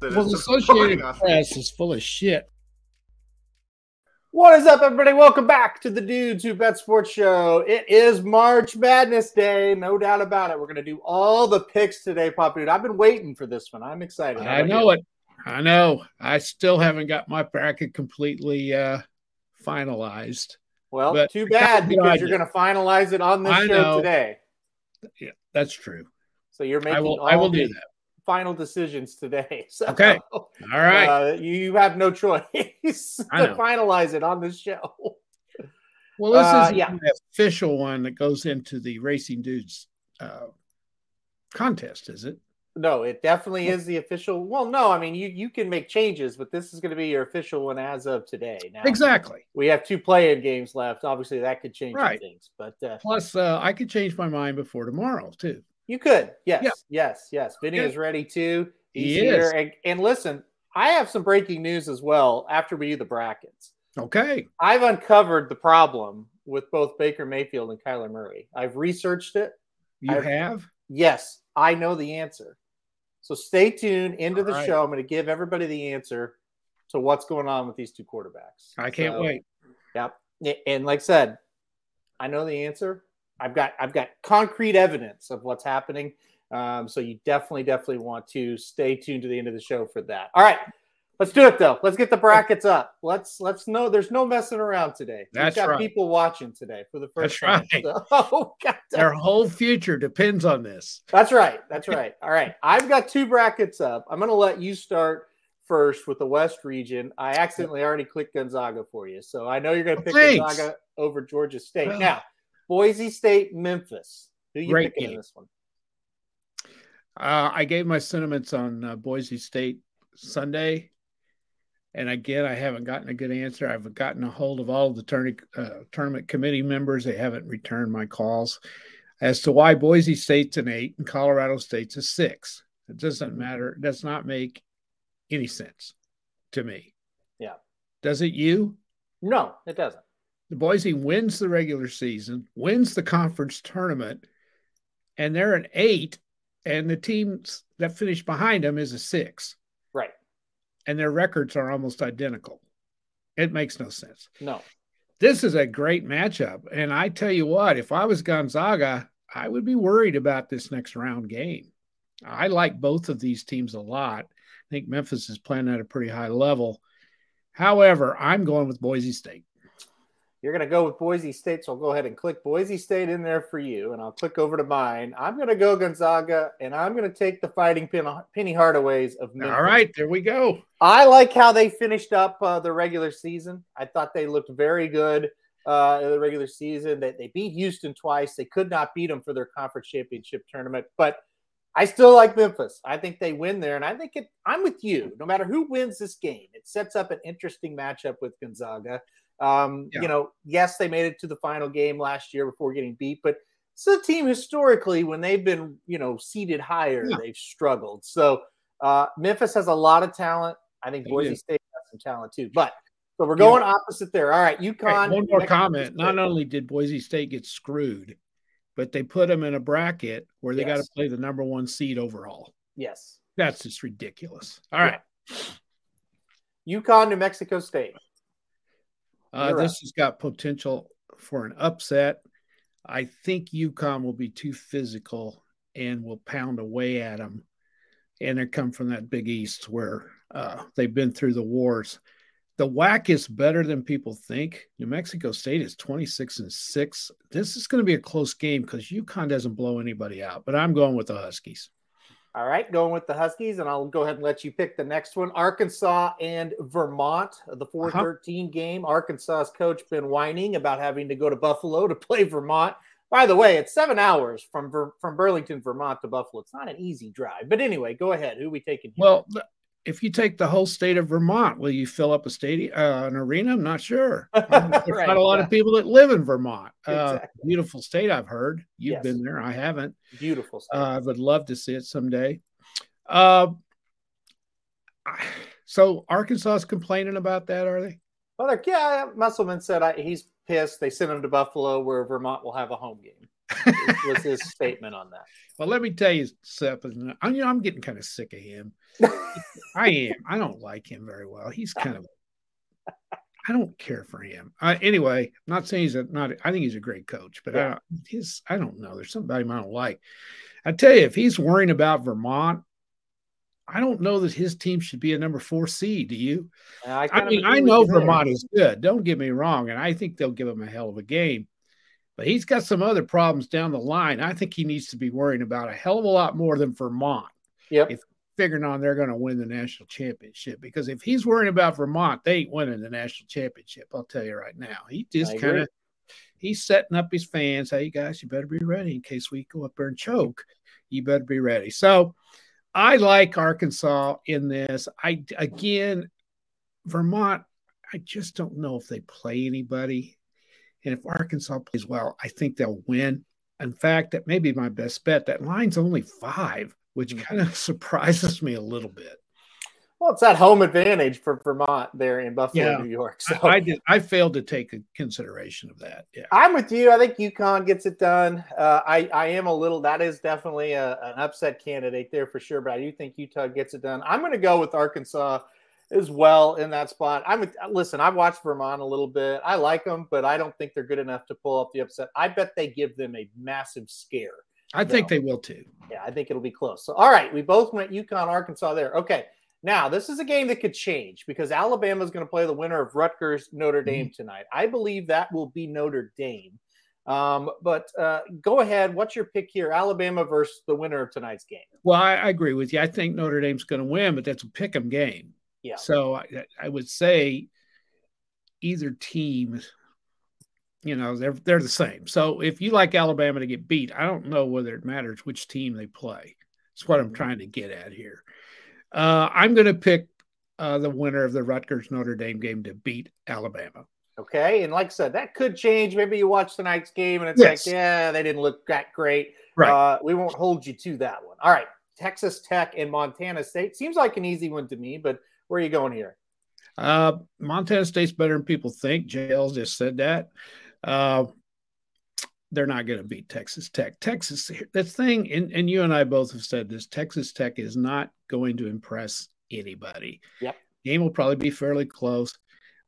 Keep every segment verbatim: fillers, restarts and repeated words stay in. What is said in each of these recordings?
Well, the Associated Press is full of shit. What is up, everybody? Welcome back to the Dudes Who Bet Sports Show. It is March Madness Day, no doubt about it. We're going to do all the picks today, Pop Dude. I've been waiting for this one. I'm excited. I know it. I know. I still haven't got my bracket completely uh, finalized. Well, but too bad, because you're going to finalize it on this I show know. today. Yeah, that's true. So you're making I will, all I will the- do that. Final decisions today. So, okay. All right. Uh, you, you have no choice to finalize it on this show. Well, this uh, is yeah. an official one that goes into the Racing Dudes uh, contest, is it? No, it definitely is the official. Well, no, I mean, you, you can make changes, but this is going to be your official one as of today. Now, exactly. We have two play-in games left. Obviously, that could change right. things. But uh, plus, uh, I could change my mind before tomorrow, too. You could. Yes, yeah. yes, yes. Vinny yeah. is ready too. He's he here. Is. And, and listen, I have some breaking news as well after we do the brackets. Okay. I've uncovered the problem with both Baker Mayfield and Kyler Murray. I've researched it. You I've, have? Yes. I know the answer. So stay tuned into All the right. show. I'm going to give everybody the answer to what's going on with these two quarterbacks. I can't so, wait. Yep. And like I said, I know the answer. I've got I've got concrete evidence of what's happening. Um, so you definitely, definitely want to stay tuned to the end of the show for that. All right. Let's do it, though. Let's get the brackets up. Let's let's know there's no messing around today. That's We've got right. people watching today for the first That's time. Right. So, oh, God. Their whole future depends on this. That's right. That's right. All right. I've got two brackets up. I'm going to let you start first with the West region. I accidentally already clicked Gonzaga for you. So I know you're going to pick Thanks. Gonzaga over Georgia State. Well, now, Boise State, Memphis. Who are you Great picking game. in this one? Uh, I gave my sentiments on uh, Boise State Sunday. And again, I haven't gotten a good answer. I've gotten a hold of all of the tourney, uh, tournament committee members. They haven't returned my calls as to why Boise State's an eight and Colorado State's a six. It doesn't matter. It does not make any sense to me. Yeah. Does it you? No, it doesn't. The Boise wins the regular season, wins the conference tournament, and they're an eight, and the teams that finish behind them is a six. Right. And their records are almost identical. It makes no sense. No. This is a great matchup, and I tell you what, if I was Gonzaga, I would be worried about this next round game. I like both of these teams a lot. I think Memphis is playing at a pretty high level. However, I'm going with Boise State. You're going to go with Boise State, so I'll go ahead and click Boise State in there for you, and I'll click over to mine. I'm going to go Gonzaga, and I'm going to take the Fighting Penny Hardaways of Memphis. All right, there we go. I like how they finished up uh, the regular season. I thought they looked very good uh, in the regular season. They, they beat Houston twice. They could not beat them for their conference championship tournament, but I still like Memphis. I think they win there, and I think it, I'm with you. No matter who wins this game, it sets up an interesting matchup with Gonzaga. Um, yeah. You know, yes, they made it to the final game last year before getting beat, but it's a team historically when they've been, you know, seated higher, yeah. they've struggled. So uh, Memphis has a lot of talent. I think they Boise do. State has some talent too, but so we're going yeah. opposite there. All right. UConn. All right, one more comment. Not only did Boise State get screwed, but they put them in a bracket where they yes. got to play the number one seed overall. Yes. That's just ridiculous. All yeah. right. UConn, New Mexico State. Uh, this up. has got potential for an upset. I think UConn will be too physical and will pound away at them. And they come from that Big East where uh, they've been through the wars. The W A C is better than people think. New Mexico State is twenty-six and six. This is going to be a close game because UConn doesn't blow anybody out. But I'm going with the Huskies. All right, going with the Huskies, and I'll go ahead and let you pick the next one. Arkansas and Vermont, the four thirteen uh-huh. game. Arkansas's coach been whining about having to go to Buffalo to play Vermont. By the way, it's seven hours from from Burlington, Vermont to Buffalo. It's not an easy drive. But anyway, go ahead. Who are we taking here? Well, if you take the whole state of Vermont, will you fill up a stadium, uh, an arena? I'm not sure. There's right, not a lot yeah. of people that live in Vermont. Exactly. Uh, beautiful state, I've heard. You've yes. been there. I haven't. Beautiful state. Uh, I would love to see it someday. Uh, so Arkansas is complaining about that, are they? Well, like, yeah, Musselman said I, he's pissed. They sent him to Buffalo where Vermont will have a home game. Was his statement on that. Well, let me tell you, Seth, I'm, you know, I'm getting kind of sick of him. I am. I don't like him very well. He's kind of, I don't care for him. Uh, anyway, I'm not saying he's a, not, I think he's a great coach, but yeah. I, his, I don't know. There's somebody I don't like. I tell you, if he's worrying about Vermont, I don't know that his team should be a number four seed. Do you? Uh, I, I mean, I know Vermont is good. Don't get me wrong. And I think they'll give him a hell of a game. But he's got some other problems down the line. I think he needs to be worrying about a hell of a lot more than Vermont. Yep. If figuring on they're going to win the national championship, because if he's worrying about Vermont, they ain't winning the national championship. I'll tell you right now. He just kind of he's setting up his fans. Hey guys, you better be ready in case we go up there and choke. You better be ready. So I like Arkansas in this. I again, Vermont. I just don't know if they play anybody. And if Arkansas plays well, I think they'll win. In fact, that may be my best bet. That line's only five, which kind of surprises me a little bit. Well, it's that home advantage for Vermont there in Buffalo, yeah, New York. So I, I, did, I failed to take a consideration of that. Yeah. I'm with you. I think UConn gets it done. Uh, I, I am a little – that is definitely a, an upset candidate there for sure, but I do think Utah gets it done. I'm going to go with Arkansas – as well in that spot. I'm listen, I watched Vermont a little bit. I like them, but I don't think they're good enough to pull off the upset. I bet they give them a massive scare. I think they will too. Yeah, I think it'll be close. So, all right, we both went UConn, Arkansas there. Okay, now this is a game that could change because Alabama is going to play the winner of Rutgers, Notre Dame mm-hmm. tonight. I believe that will be Notre Dame. Um, but uh, go ahead. What's your pick here? Alabama versus the winner of tonight's game. Well, I, I agree with you. I think Notre Dame's going to win, but that's a pick 'em game. Yeah. So I, I would say either team, you know, they're they're the same. So if you like Alabama to get beat, I don't know whether it matters which team they play. That's what I'm trying to get at here. Uh, I'm going to pick uh, the winner of the Rutgers-Notre Dame game to beat Alabama. Okay. And like I said, that could change. Maybe you watch tonight's game and it's yes. like, yeah, they didn't look that great. Right. Uh, we won't hold you to that one. All right. Texas Tech and Montana State. Seems like an easy one to me, but where are you going here? Uh, Montana State's better than people think. J L just said that. Uh, they're not going to beat Texas Tech. Texas, the thing, and, and you and I both have said this, Texas Tech is not going to impress anybody. Yep. Game will probably be fairly close,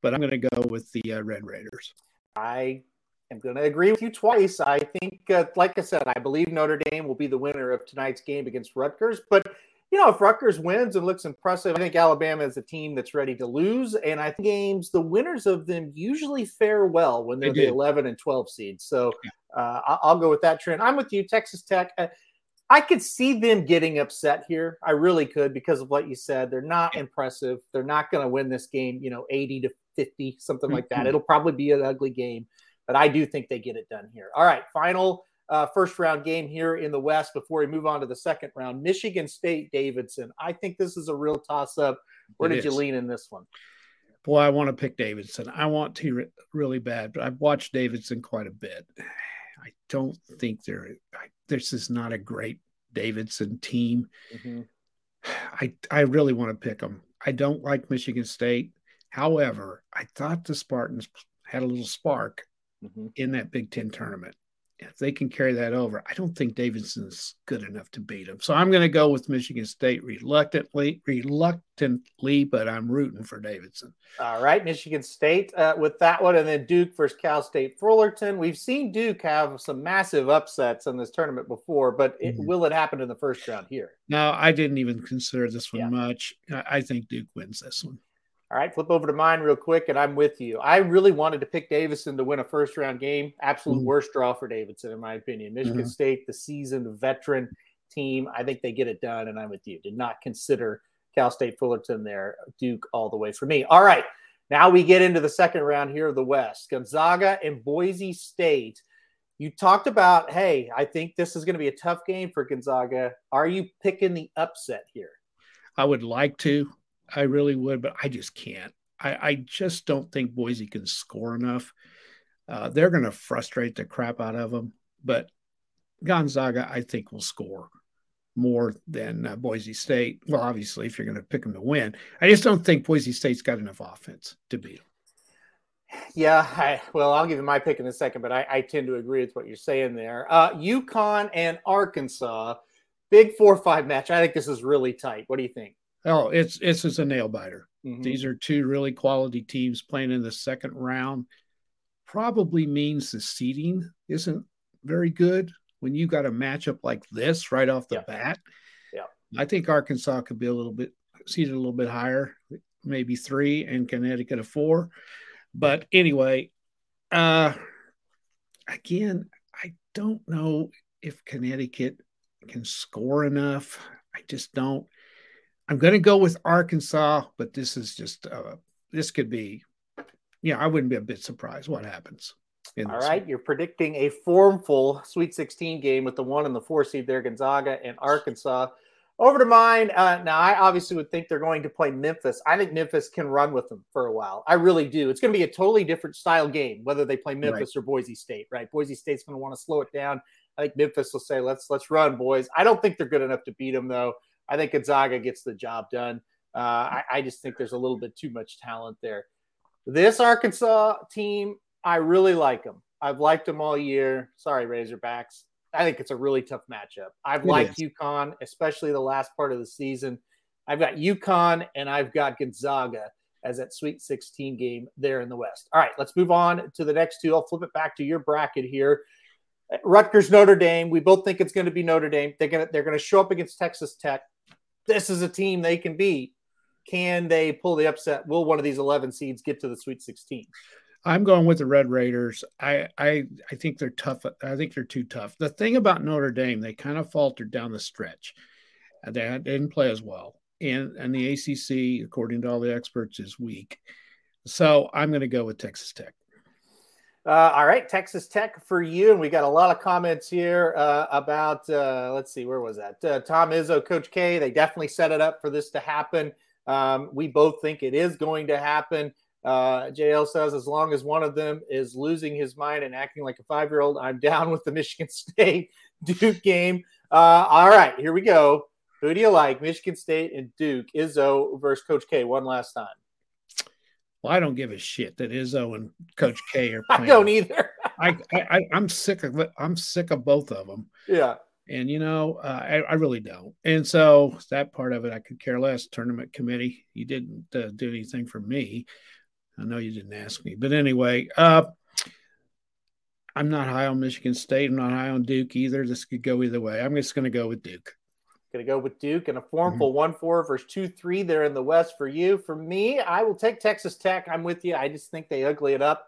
but I'm going to go with the uh, Red Raiders. I am going to agree with you twice. I think, uh, like I said, I believe Notre Dame will be the winner of tonight's game against Rutgers, but you know, if Rutgers wins and looks impressive, I think Alabama is a team that's ready to lose. And I think games, the winners of them usually fare well when they're they the eleven and twelve seeds. So uh, I'll go with that trend. I'm with you, Texas Tech. Uh, I could see them getting upset here. I really could because of what you said. They're not impressive. They're not going to win this game, you know, eighty to fifty, something like that. It'll probably be an ugly game, but I do think they get it done here. All right, final Uh, first round game here in the West before we move on to the second round. Michigan State, Davidson. I think this is a real toss-up. Where it did is. You lean in this one? Boy, I want to pick Davidson. I want to re- really bad, but I've watched Davidson quite a bit. I don't think they're – this is not a great Davidson team. Mm-hmm. I I really want to pick them. I don't like Michigan State. However, I thought the Spartans had a little spark mm-hmm. in that Big Ten tournament. If they can carry that over, I don't think Davidson's good enough to beat them. So I'm going to go with Michigan State reluctantly, reluctantly, but I'm rooting for Davidson. All right, Michigan State uh, with that one. And then Duke versus Cal State Fullerton. We've seen Duke have some massive upsets in this tournament before, but it, mm-hmm. will it happen in the first round here? No, I didn't even consider this one yeah. much. I think Duke wins this one. All right, flip over to mine real quick, and I'm with you. I really wanted to pick Davidson to win a first-round game. Absolute mm-hmm. worst draw for Davidson, in my opinion. Michigan mm-hmm. State, the seasoned veteran team, I think they get it done, and I'm with you. Did not consider Cal State Fullerton there. Duke all the way for me. All right, now we get into the second round here of the West. Gonzaga and Boise State. You talked about, hey, I think this is going to be a tough game for Gonzaga. Are you picking the upset here? I would like to. I really would, but I just can't. I, I just don't think Boise can score enough. Uh, they're going to frustrate the crap out of them, but Gonzaga, I think, will score more than uh, Boise State. Well, obviously, if you're going to pick them to win, I just don't think Boise State's got enough offense to beat them. Yeah, I, well, I'll give you my pick in a second, but I, I tend to agree with what you're saying there. Uh, UConn and Arkansas, big four five match. I think this is really tight. What do you think? Oh, it's it's, it's a nail biter. Mm-hmm. These are two really quality teams playing in the second round. Probably means the seeding isn't very good when you got a matchup like this right off the yeah. bat. Yeah, I think Arkansas could be a little bit seeded a little bit higher, maybe three, and Connecticut a four. But anyway, uh, again, I don't know if Connecticut can score enough. I just don't. I'm going to go with Arkansas, but this is just uh, this could be. Yeah, I wouldn't be a bit surprised what happens. All right, one. You're predicting a formful Sweet sixteen game with the one and the four seed there, Gonzaga and Arkansas. Over to mine. Uh, now, I obviously would think they're going to play Memphis. I think Memphis can run with them for a while. I really do. It's going to be a totally different style game, whether they play Memphis right. or Boise State, right? Boise State's going to want to slow it down. I think Memphis will say, let's let's run, boys. I don't think they're good enough to beat them, though. I think Gonzaga gets the job done. Uh, I, I just think there's a little bit too much talent there. This Arkansas team, I really like them. I've liked them all year. Sorry, Razorbacks. I think it's a really tough matchup. I've it liked is. UConn, especially the last part of the season. I've got UConn and I've got Gonzaga as that Sweet sixteen game there in the West. All right, let's move on to the next two. I'll flip it back to your bracket here. Rutgers, Notre Dame. We both think it's going to be Notre Dame. They're going to, they're going to show up against Texas Tech. This is a team they can beat. Can they pull the upset? Will one of these eleven seeds get to the Sweet sixteen? I'm going with the Red Raiders. I, I I think they're tough. I think they're too tough. The thing about Notre Dame, they kind of faltered down the stretch. They didn't play as well. And, and the A C C, according to all the experts, is weak. So I'm going to go with Texas Tech. Uh, all right, Texas Tech for you. And we got a lot of comments here uh, about, uh, let's see, where was that? Uh, Tom Izzo, Coach K, they definitely set it up for this to happen. Um, we both think it is going to happen. Uh, J L says, as long as one of them is losing his mind and acting like a five-year-old, I'm down with the Michigan State Duke game. Uh, all right, here we go. Who do you like? Michigan State and Duke. Izzo versus Coach K one last time. Well, I don't give a shit that Izzo and Coach K are playing. I don't either. I, I, I'm sick of I'm sick of both of them. Yeah. And, you know, uh, I, I really don't. And so that part of it, I could care less. Tournament committee, you didn't uh, do anything for me. I know you didn't ask me. But anyway, uh, I'm not high on Michigan State. I'm not high on Duke either. This could go either way. I'm just going to go with Duke. Going to go with Duke and a formful mm-hmm. one four versus two three there in the West for you. For me, I will take Texas Tech. I'm with you. I just think they ugly it up.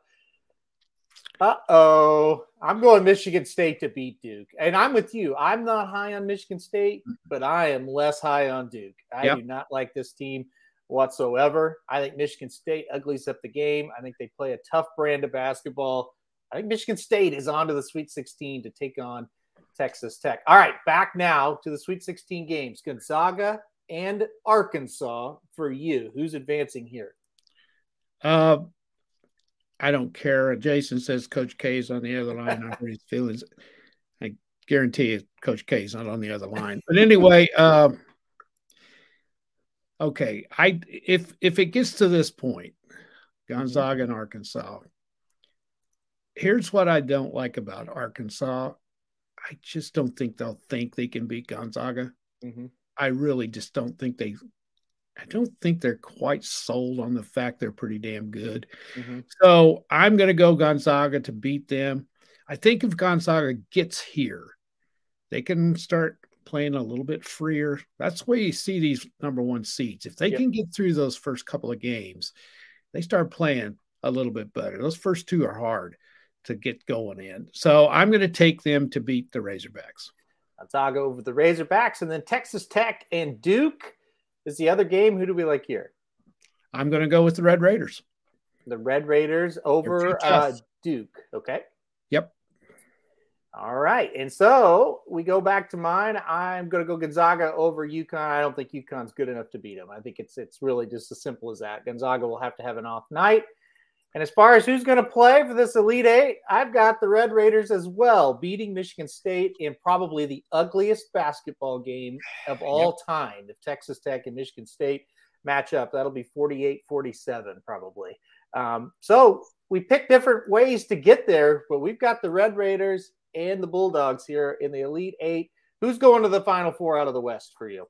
Uh-oh. I'm going Michigan State to beat Duke. And I'm with you. I'm not high on Michigan State, but I am less high on Duke. I yep. do not like this team whatsoever. I think Michigan State uglies up the game. I think they play a tough brand of basketball. I think Michigan State is on to the Sweet sixteen to take on Texas Tech. All right, back now to the Sweet sixteen games. Gonzaga and Arkansas for you. Who's advancing here? Uh I don't care. Jason says Coach K is on the other line. I hurt his feelings. I guarantee you Coach K is not on the other line. But anyway, um, okay. I if if it gets to this point, Gonzaga and Arkansas, here's what I don't like about Arkansas. I just don't think they'll think they can beat Gonzaga. Mm-hmm. I really just don't think they – I don't think they're quite sold on the fact they're pretty damn good. Mm-hmm. So I'm going to go Gonzaga to beat them. I think if Gonzaga gets here, they can start playing a little bit freer. That's where you see these number one seeds. If they yep. can get through those first couple of games, they start playing a little bit better. Those first two are hard to get going in. So I'm going to take them to beat the Razorbacks. Gonzaga over the Razorbacks, and then Texas Tech and Duke. Is the other game? Who do we like here? I'm going to go with the Red Raiders. The Red Raiders over uh, Duke. Okay. Yep. All right. And so we go back to mine. I'm going to go Gonzaga over UConn. I don't think UConn's good enough to beat them. I think it's it's really just as simple as that. Gonzaga will have to have an off night. And as far as who's going to play for this Elite Eight, I've got the Red Raiders as well, beating Michigan State in probably the ugliest basketball game of all yep. time. The Texas Tech and Michigan State matchup, that'll be forty-eight forty-seven probably. Um, so we pick different ways to get there, but we've got the Red Raiders and the Bulldogs here in the Elite Eight. Who's going to the Final Four out of the West for you?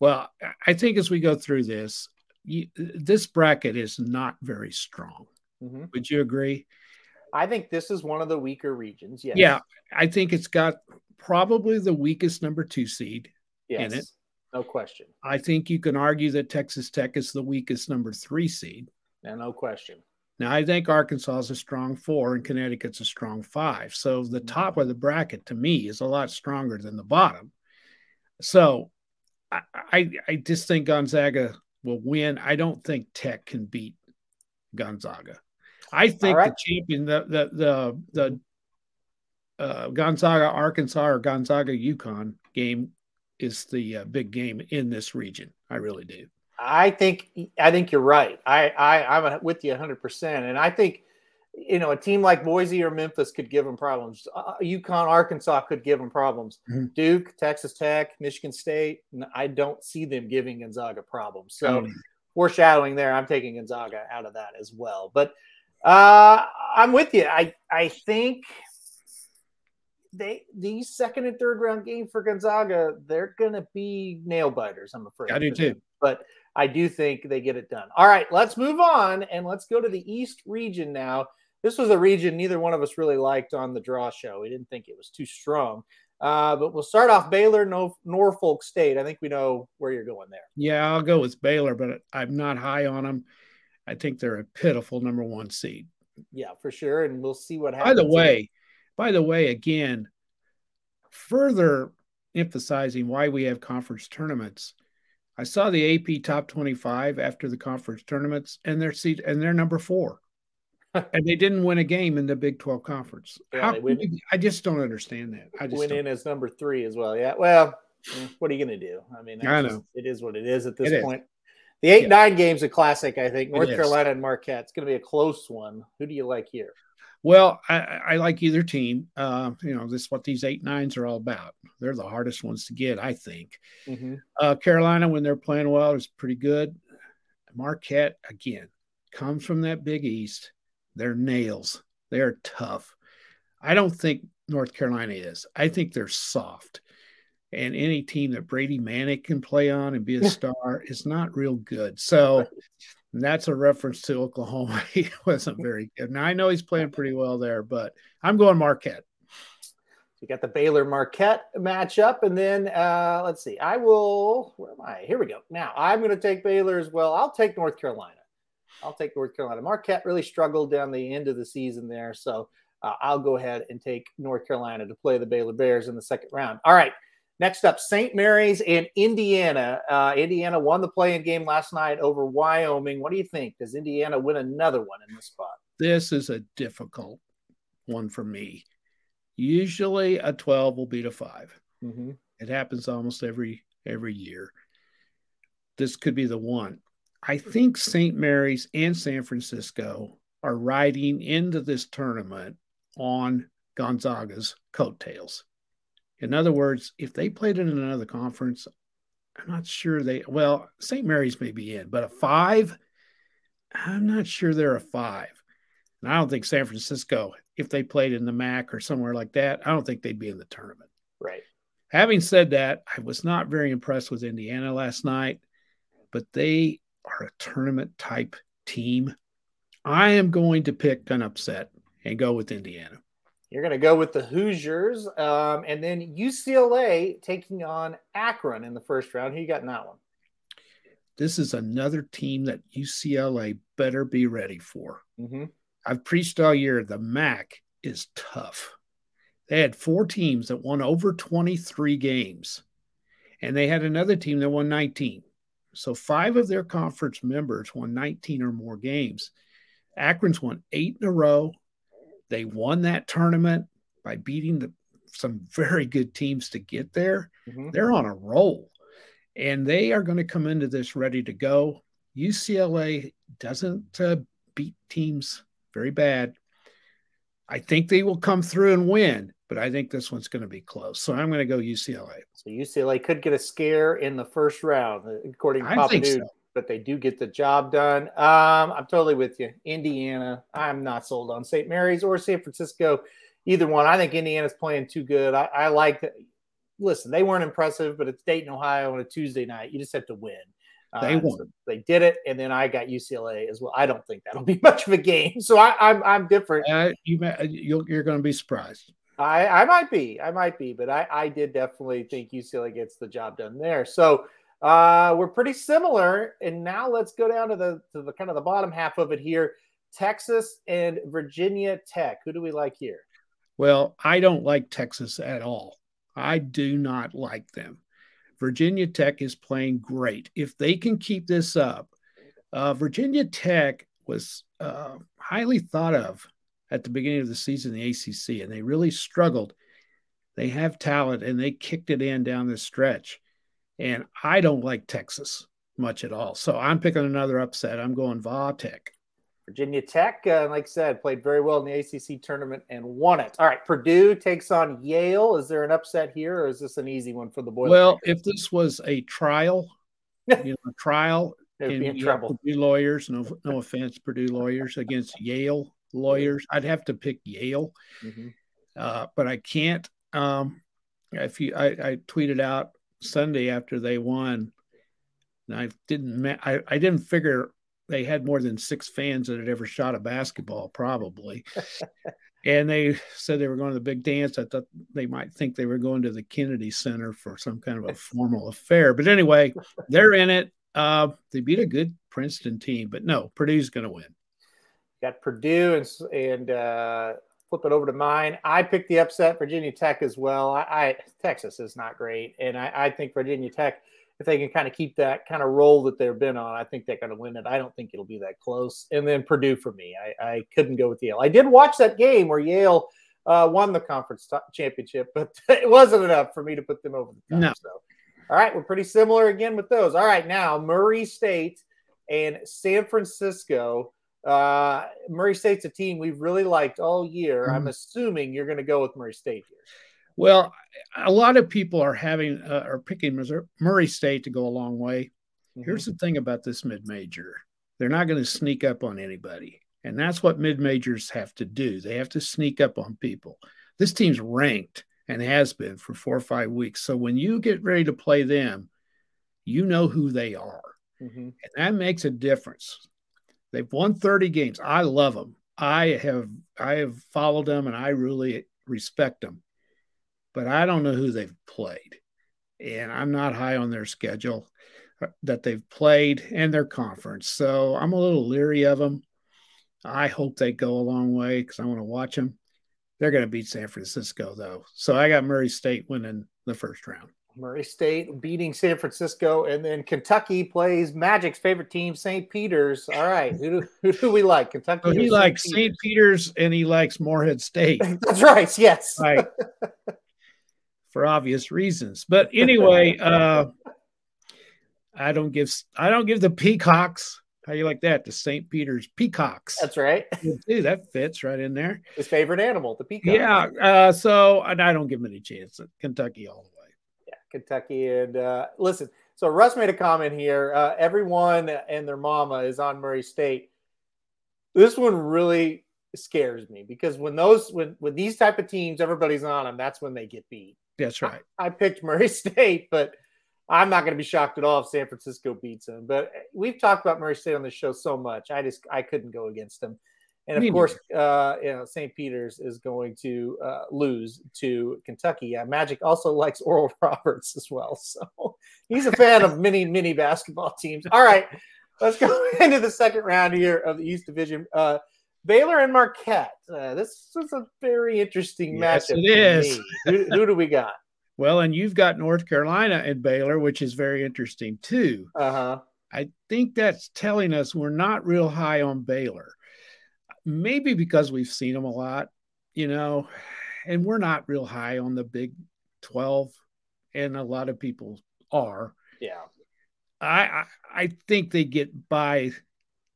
Well, I think as we go through this, you, this bracket is not very strong. Mm-hmm. Would you agree? I think this is one of the weaker regions. Yes. Yeah. I think it's got probably the weakest number two seed yes. in it. No question. I think you can argue that Texas Tech is the weakest number three seed. Yeah, no question. Now, I think Arkansas is a strong four and Connecticut's a strong five. So the mm-hmm. top of the bracket to me is a lot stronger than the bottom. So I, I, I just think Gonzaga will win. I don't think Tech can beat Gonzaga. I think right. the champion, the the the, the uh, Gonzaga Arkansas or Gonzaga UConn game is the uh, big game in this region. I really do. I think I think you're right. I, I I'm with you one hundred percent. And I think you know a team like Boise or Memphis could give them problems. Uh, UConn, Arkansas could give them problems. Mm-hmm. Duke, Texas Tech, Michigan State. I don't see them giving Gonzaga problems. So. Mm-hmm. Foreshadowing there, I'm taking Gonzaga out of that as well. But uh, I'm with you. I I think they these second and third round games for Gonzaga, they're going to be nail biters, I'm afraid. I do too. Them. But I do think they get it done. All right, let's move on and let's go to the East region now. This was a region neither one of us really liked on the draw show. We didn't think it was too strong. Uh, but we'll start off Baylor, Nor- Norfolk State. I think we know where you're going there. Yeah, I'll go with Baylor, but I'm not high on them. I think they're a pitiful number one seed. Yeah, for sure, and we'll see what happens. By the way, by the way, again, further emphasizing why we have conference tournaments. I saw the A P top twenty-five after the conference tournaments, and they're seed, and they're number four. And they didn't win a game in the Big twelve Conference. Yeah, How, win, I just don't understand that. I just went in as number three as well. Yeah. Well, what are you going to do? I mean, I just, know. It is what it is at this it point. Is. The eight nine yeah. game's a classic, I think. North Carolina and Marquette. It's going to be a close one. Who do you like here? Well, I, I like either team. Uh, you know, this is what these eight nines are all about. They're the hardest ones to get, I think. Mm-hmm. Uh, Carolina, when they're playing well, is pretty good. Marquette, again, comes from that Big East. They're nails. They're tough. I don't think North Carolina is. I think they're soft. And any team that Brady Manick can play on and be a star is not real good. So that's a reference to Oklahoma. He wasn't very good. Now, I know he's playing pretty well there, but I'm going Marquette. We got the Baylor-Marquette matchup. And then uh, let's see. I will – where am I? Here we go. Now, I'm going to take Baylor as well. I'll take North Carolina. I'll take North Carolina. Marquette really struggled down the end of the season there, so uh, I'll go ahead and take North Carolina to play the Baylor Bears in the second round. All right, next up, Saint Mary's and Indiana. Uh, Indiana won the play-in game last night over Wyoming. What do you think? Does Indiana win another one in this spot? This is a difficult one for me. Usually a twelve will beat a five. Mm-hmm. It happens almost every every year. This could be the one. I think Saint Mary's and San Francisco are riding into this tournament on Gonzaga's coattails. In other words, if they played in another conference, I'm not sure they – well, Saint Mary's may be in, but a five, I'm not sure they're a five. And I don't think San Francisco, if they played in the M A C or somewhere like that, I don't think they'd be in the tournament. Right. Having said that, I was not very impressed with Indiana last night, but they – are a tournament type team. I am going to pick an upset and go with Indiana. You're going to go with the Hoosiers. Um, and then U C L A taking on Akron in the first round. Who you got in that one? This is another team that U C L A better be ready for. Mm-hmm. I've preached all year. The M A C is tough. They had four teams that won over twenty-three games and they had another team that won nineteen. So five of their conference members won nineteen or more games. Akron's won eight in a row. They won that tournament by beating the some very good teams to get there. Mm-hmm. They're on a roll, and they are going to come into this ready to go. U C L A doesn't uh, beat teams very bad. I think they will come through and win, but I think this one's going to be close. So I'm going to go U C L A. So U C L A could get a scare in the first round, according to Papa Dude, so. But they do get the job done. Um, I'm totally with you. Indiana, I'm not sold on Saint Mary's or San Francisco, either one. I think Indiana's playing too good. I, I like that. Listen, they weren't impressive, but it's Dayton, Ohio on a Tuesday night. You just have to win. They won. Uh, so they did it, and then I got U C L A as well. I don't think that'll be much of a game, so I, I'm I'm different. Uh, you may, you'll, you're going to be surprised. I, I might be, I might be, but I, I did definitely think U C L A gets the job done there. So uh, we're pretty similar, and now let's go down to the to the kind of the bottom half of it here: Texas and Virginia Tech. Who do we like here? Well, I don't like Texas at all. I do not like them. Virginia Tech is playing great. If they can keep this up, uh, Virginia Tech was uh, highly thought of at the beginning of the season in the A C C, and they really struggled. They have talent, and they kicked it in down this stretch. And I don't like Texas much at all. So I'm picking another upset. I'm going Va Tech. Virginia Tech, uh, like I said, played very well in the A C C tournament and won it. All right, Purdue takes on Yale. Is there an upset here, or is this an easy one for the Boilermakers? Well, if this was a trial, you know, a trial, and be in trouble. Purdue lawyers, no, no offense, Purdue lawyers against Yale lawyers, I'd have to pick Yale, mm-hmm. uh, but I can't. Um, if you, I, I tweeted out Sunday after they won, and I didn't, I, I didn't figure. They had more than six fans that had ever shot a basketball, probably. And they said they were going to the big dance. I thought they might think they were going to the Kennedy Center for some kind of a formal affair. But anyway, they're in it. Uh, they beat a good Princeton team. But no, Purdue's going to win. Got Purdue and, and uh, flip it over to mine. I picked the upset, Virginia Tech as well. I, I Texas is not great. And I, I think Virginia Tech – if they can kind of keep that kind of roll that they've been on, I think they're going to win it. I don't think it'll be that close. And then Purdue for me. I, I couldn't go with Yale. I did watch that game where Yale uh, won the conference t- championship, but it wasn't enough for me to put them over the top. No. So, all right, we're pretty similar again with those. All right, now Murray State and San Francisco. Uh, Murray State's a team we've really liked all year. Mm-hmm. I'm assuming you're going to go with Murray State here. Well, a lot of people are having uh, are picking Missouri, Murray State to go a long way. Mm-hmm. Here's the thing about this mid-major. They're not going to sneak up on anybody. And that's what mid-majors have to do. They have to sneak up on people. This team's ranked and has been for four or five weeks. So when you get ready to play them, you know who they are. Mm-hmm. And that makes a difference. They've won thirty games. I love them. I have I have followed them, and I really respect them. But I don't know who they've played, and I'm not high on their schedule that they've played and their conference. So I'm a little leery of them. I hope they go a long way because I want to watch them. They're going to beat San Francisco, though. So I got Murray State winning the first round. Murray State beating San Francisco, and then Kentucky plays Magic's favorite team, Saint Peter's. All right, who do, who do we like? Kentucky. So he likes Saint Peter's, and he likes Morehead State. That's right. Yes. Right. For obvious reasons, but anyway, uh, I don't give I don't give the Peacocks. How do you like that? The Saint Peter's Peacocks. That's right. Dude, that fits right in there. His favorite animal, the peacock. Yeah. Uh, so and I don't give him any chance. Kentucky all the way. Yeah, Kentucky. And uh, listen, so Russ made a comment here. Uh, everyone and their mama is on Murray State. This one really scares me because when those when when these type of teams, everybody's on them. That's when they get beat. That's right. I, I picked Murray State, but I'm not going to be shocked at all if San Francisco beats them. But we've talked about Murray State on the show so much. I just I couldn't go against them. And, of Me course, uh, you know, Saint Peter's is going to uh, lose to Kentucky. Uh, Magic also likes Oral Roberts as well. So he's a fan of many, many basketball teams. All right, let's go into the second round here of the East Division. Uh Baylor and Marquette. Uh, this is a very interesting yes, matchup. It is. Who, who do we got? Well, and you've got North Carolina and Baylor, which is very interesting too. Uh-huh. I think that's telling us we're not real high on Baylor. Maybe because we've seen them a lot, you know, and we're not real high on the Big twelve, and a lot of people are. Yeah. I I, I think they get by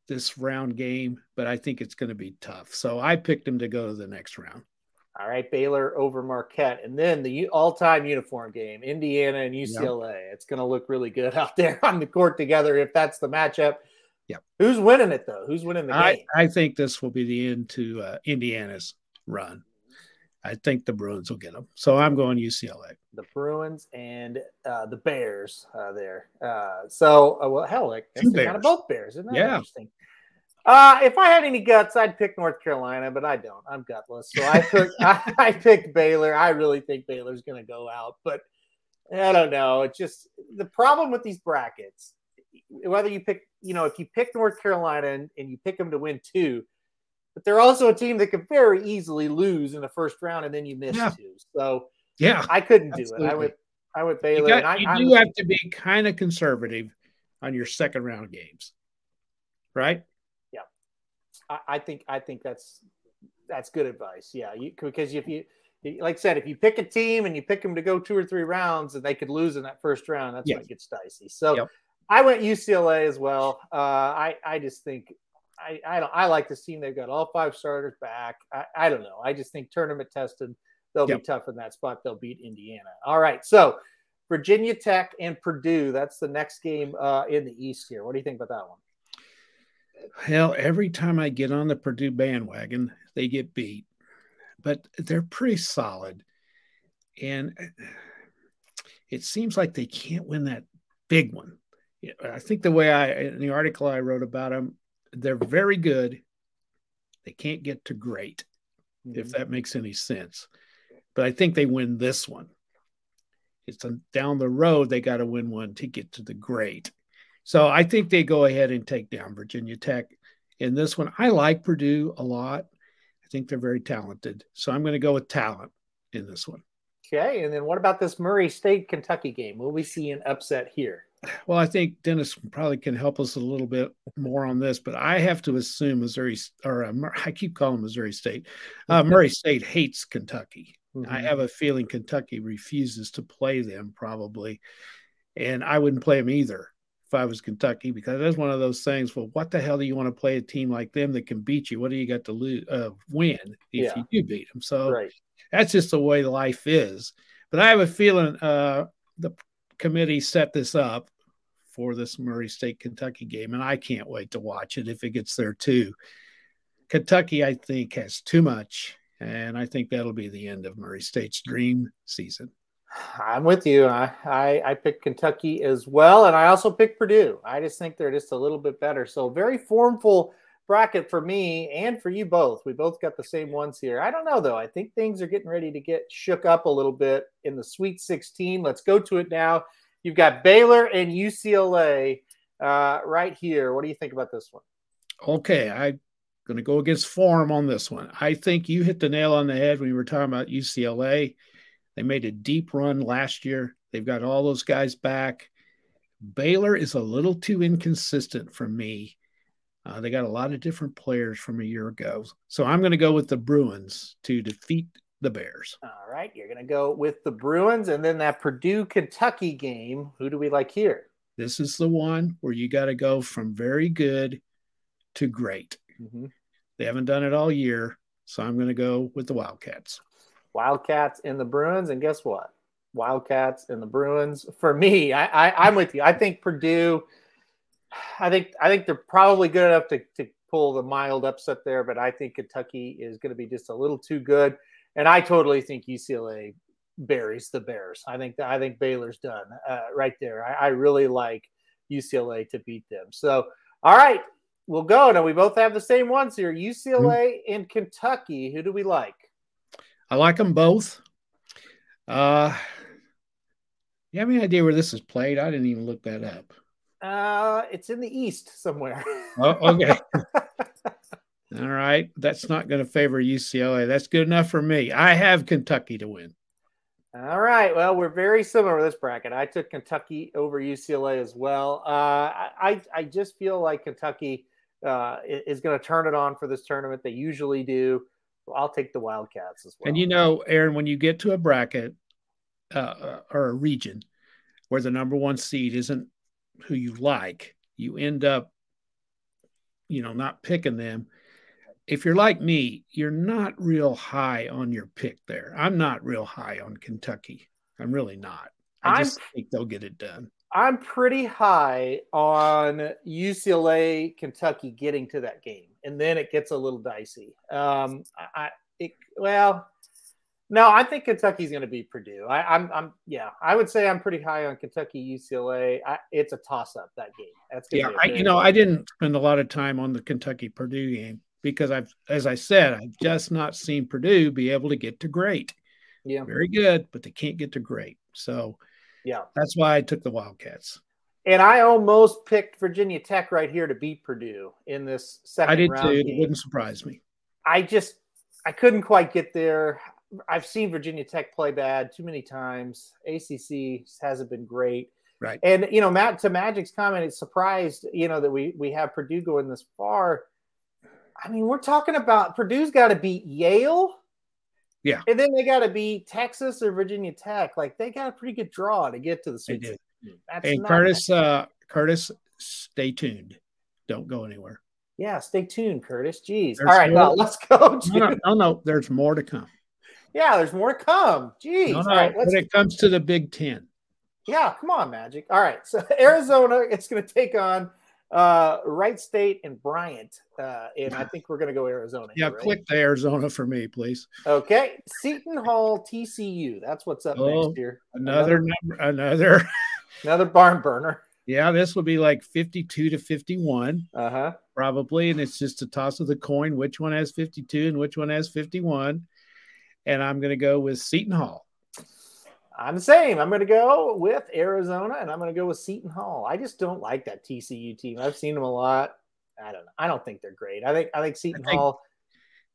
this round game, but I think it's going to be tough. So I picked them to go to the next round. All right, Baylor over Marquette. And then the all-time uniform game, Indiana and U C L A. Yep. It's going to look really good out there on the court together if that's the matchup. Yeah. Who's winning it, though? Who's winning the I, game? I think this will be the end to uh, Indiana's run. I think the Bruins will get them. So I'm going U C L A. The Bruins and uh, the Bears uh, there. Uh, so, uh, well, hell, like, it's kind of both Bears. Isn't that yeah. interesting? Uh, if I had any guts, I'd pick North Carolina, but I don't. I'm gutless. So I picked, I, I picked Baylor. I really think Baylor's going to go out, but I don't know. It's just the problem with these brackets, whether you pick, you know, if you pick North Carolina and, and you pick them to win two, but they're also a team that could very easily lose in the first round and then you miss yeah. two. So yeah, I couldn't absolutely. do it. I would, I would Baylor. You, got, and I, you I, do I, have to be kind of conservative on your second round games, right? I think I think that's that's good advice. Yeah, you, because if you like I said, if you pick a team and you pick them to go two or three rounds and they could lose in that first round, that's yes. when it gets dicey. So yep. I went U C L A as well. Uh, I I just think I I, don't, I like this team. They've got all five starters back. I, I don't know. I just think tournament tested, they'll yep. be tough in that spot. They'll beat Indiana. All right, so Virginia Tech and Purdue. That's the next game uh, in the East here. What do you think about that one? Hell, every time I get on the Purdue bandwagon, they get beat, but they're pretty solid. And it seems like they can't win that big one. I think the way I, in the article I wrote about them, they're very good. They can't get to great, mm-hmm. if that makes any sense. But I think they win this one. It's a, down the road, they got to win one to get to the great. So I think they go ahead and take down Virginia Tech in this one. I like Purdue a lot. I think they're very talented. So I'm going to go with talent in this one. Okay. And then what about this Murray State Kentucky game? Will we see an upset here? Well, I think Dennis probably can help us a little bit more on this, but I have to assume Missouri, or uh, I keep calling Missouri State. Uh, Murray State hates Kentucky. Mm-hmm. I have a feeling Kentucky refuses to play them probably. And I wouldn't play them either if I was Kentucky, because that's one of those things. Well, what the hell do you want to play a team like them that can beat you? What do you got to lose, uh, win if yeah. you do beat them? So right. that's just the way life is. But I have a feeling uh, the committee set this up for this Murray State Kentucky game, and I can't wait to watch it if it gets there too. Kentucky, I think, has too much, and I think that'll be the end of Murray State's dream season. I'm with you. I, I, I picked Kentucky as well, and I also picked Purdue. I just think they're just a little bit better. So very formful bracket for me and for you both. We both got the same ones here. I don't know, though. I think things are getting ready to get shook up a little bit in the Sweet sixteen. Let's go to it now. You've got Baylor and U C L A uh, right here. What do you think about this one? Okay, I'm going to go against form on this one. I think you hit the nail on the head when you were talking about U C L A. They made a deep run last year. They've got all those guys back. Baylor is a little too inconsistent for me. Uh, they got a lot of different players from a year ago. So I'm going to go with the Bruins to defeat the Bears. All right. You're going to go with the Bruins. And then that Purdue-Kentucky game, who do we like here? This is the one where you got to go from very good to great. Mm-hmm. They haven't done it all year, so I'm going to go with the Wildcats. Wildcats and the Bruins, and guess what? Wildcats and the Bruins. For me, I, I, I'm with you. I think Purdue. I think I think they're probably good enough to, to pull the mild upset there, but I think Kentucky is going to be just a little too good, and I totally think U C L A buries the Bears. I think that I think Baylor's done uh, right there. I, I really like U C L A to beat them. So, all right, we'll go. Now we both have the same ones here: U C L A mm-hmm. and Kentucky. Who do we like? I like them both. Uh, you have any idea where this is played? I didn't even look that up. Uh, it's in the East somewhere. Oh, okay. All right. That's not going to favor U C L A. That's good enough for me. I have Kentucky to win. All right. Well, we're very similar to this bracket. I took Kentucky over U C L A as well. Uh, I, I just feel like Kentucky uh, is going to turn it on for this tournament. They usually do. I'll take the Wildcats as well. And you know, Aaron, when you get to a bracket uh, or a region where the number one seed isn't who you like, you end up, you know, not picking them. If you're like me, you're not real high on your pick there. I'm not real high on Kentucky. I'm really not. I just I'm, think they'll get it done. I'm pretty high on U C L A, Kentucky getting to that game, and then it gets a little dicey. Um, I, I it, well, no, I think Kentucky's going to beat Purdue. I, I'm, I'm, yeah, I would say I'm pretty high on Kentucky, U C L A. I, it's a toss-up, that game. That's gonna yeah, be I, you know, game. I didn't spend a lot of time on the Kentucky Purdue game because I've, as I said, I've just not seen Purdue be able to get to great. Yeah, very good, but they can't get to great. So. Yeah, that's why I took the Wildcats. And I almost picked Virginia Tech right here to beat Purdue in this second round. I did round too. Game. It wouldn't surprise me. I just I couldn't quite get there. I've seen Virginia Tech play bad too many times. A C C hasn't been great. Right. And you know, Matt, to Magic's comment, it's surprised, you know, that we we have Purdue going this far. I mean, we're talking about Purdue's got to beat Yale. Yeah. And then they got to be Texas or Virginia Tech. Like, they got a pretty good draw to get to the Sweet sixteen. And Curtis, uh, Curtis, stay tuned. Don't go anywhere. Yeah, stay tuned, Curtis. Jeez. There's All right, well, let's go. No no, no, no, there's more to come. Yeah, there's more to come. Jeez. No, no, All right, when it comes to the Big Ten. Yeah, come on, Magic. All right, so Arizona, it's going to take on uh, Wright State and Bryant. Uh, and I think we're going to go Arizona. Yeah, here, right? Click the Arizona for me, please. Okay, Seton Hall, T C U. That's what's up oh, next year. Another another number, another, another barn burner. Yeah, this will be like fifty-two to fifty-one, uh huh, probably, and it's just a toss of the coin which one has fifty-two and which one has fifty-one. And I'm going to go with Seton Hall. I'm the same. I'm going to go with Arizona, and I'm going to go with Seton Hall. I just don't like that T C U team. I've seen them a lot. I don't know. I don't think they're great. I think I think Seton I think, Hall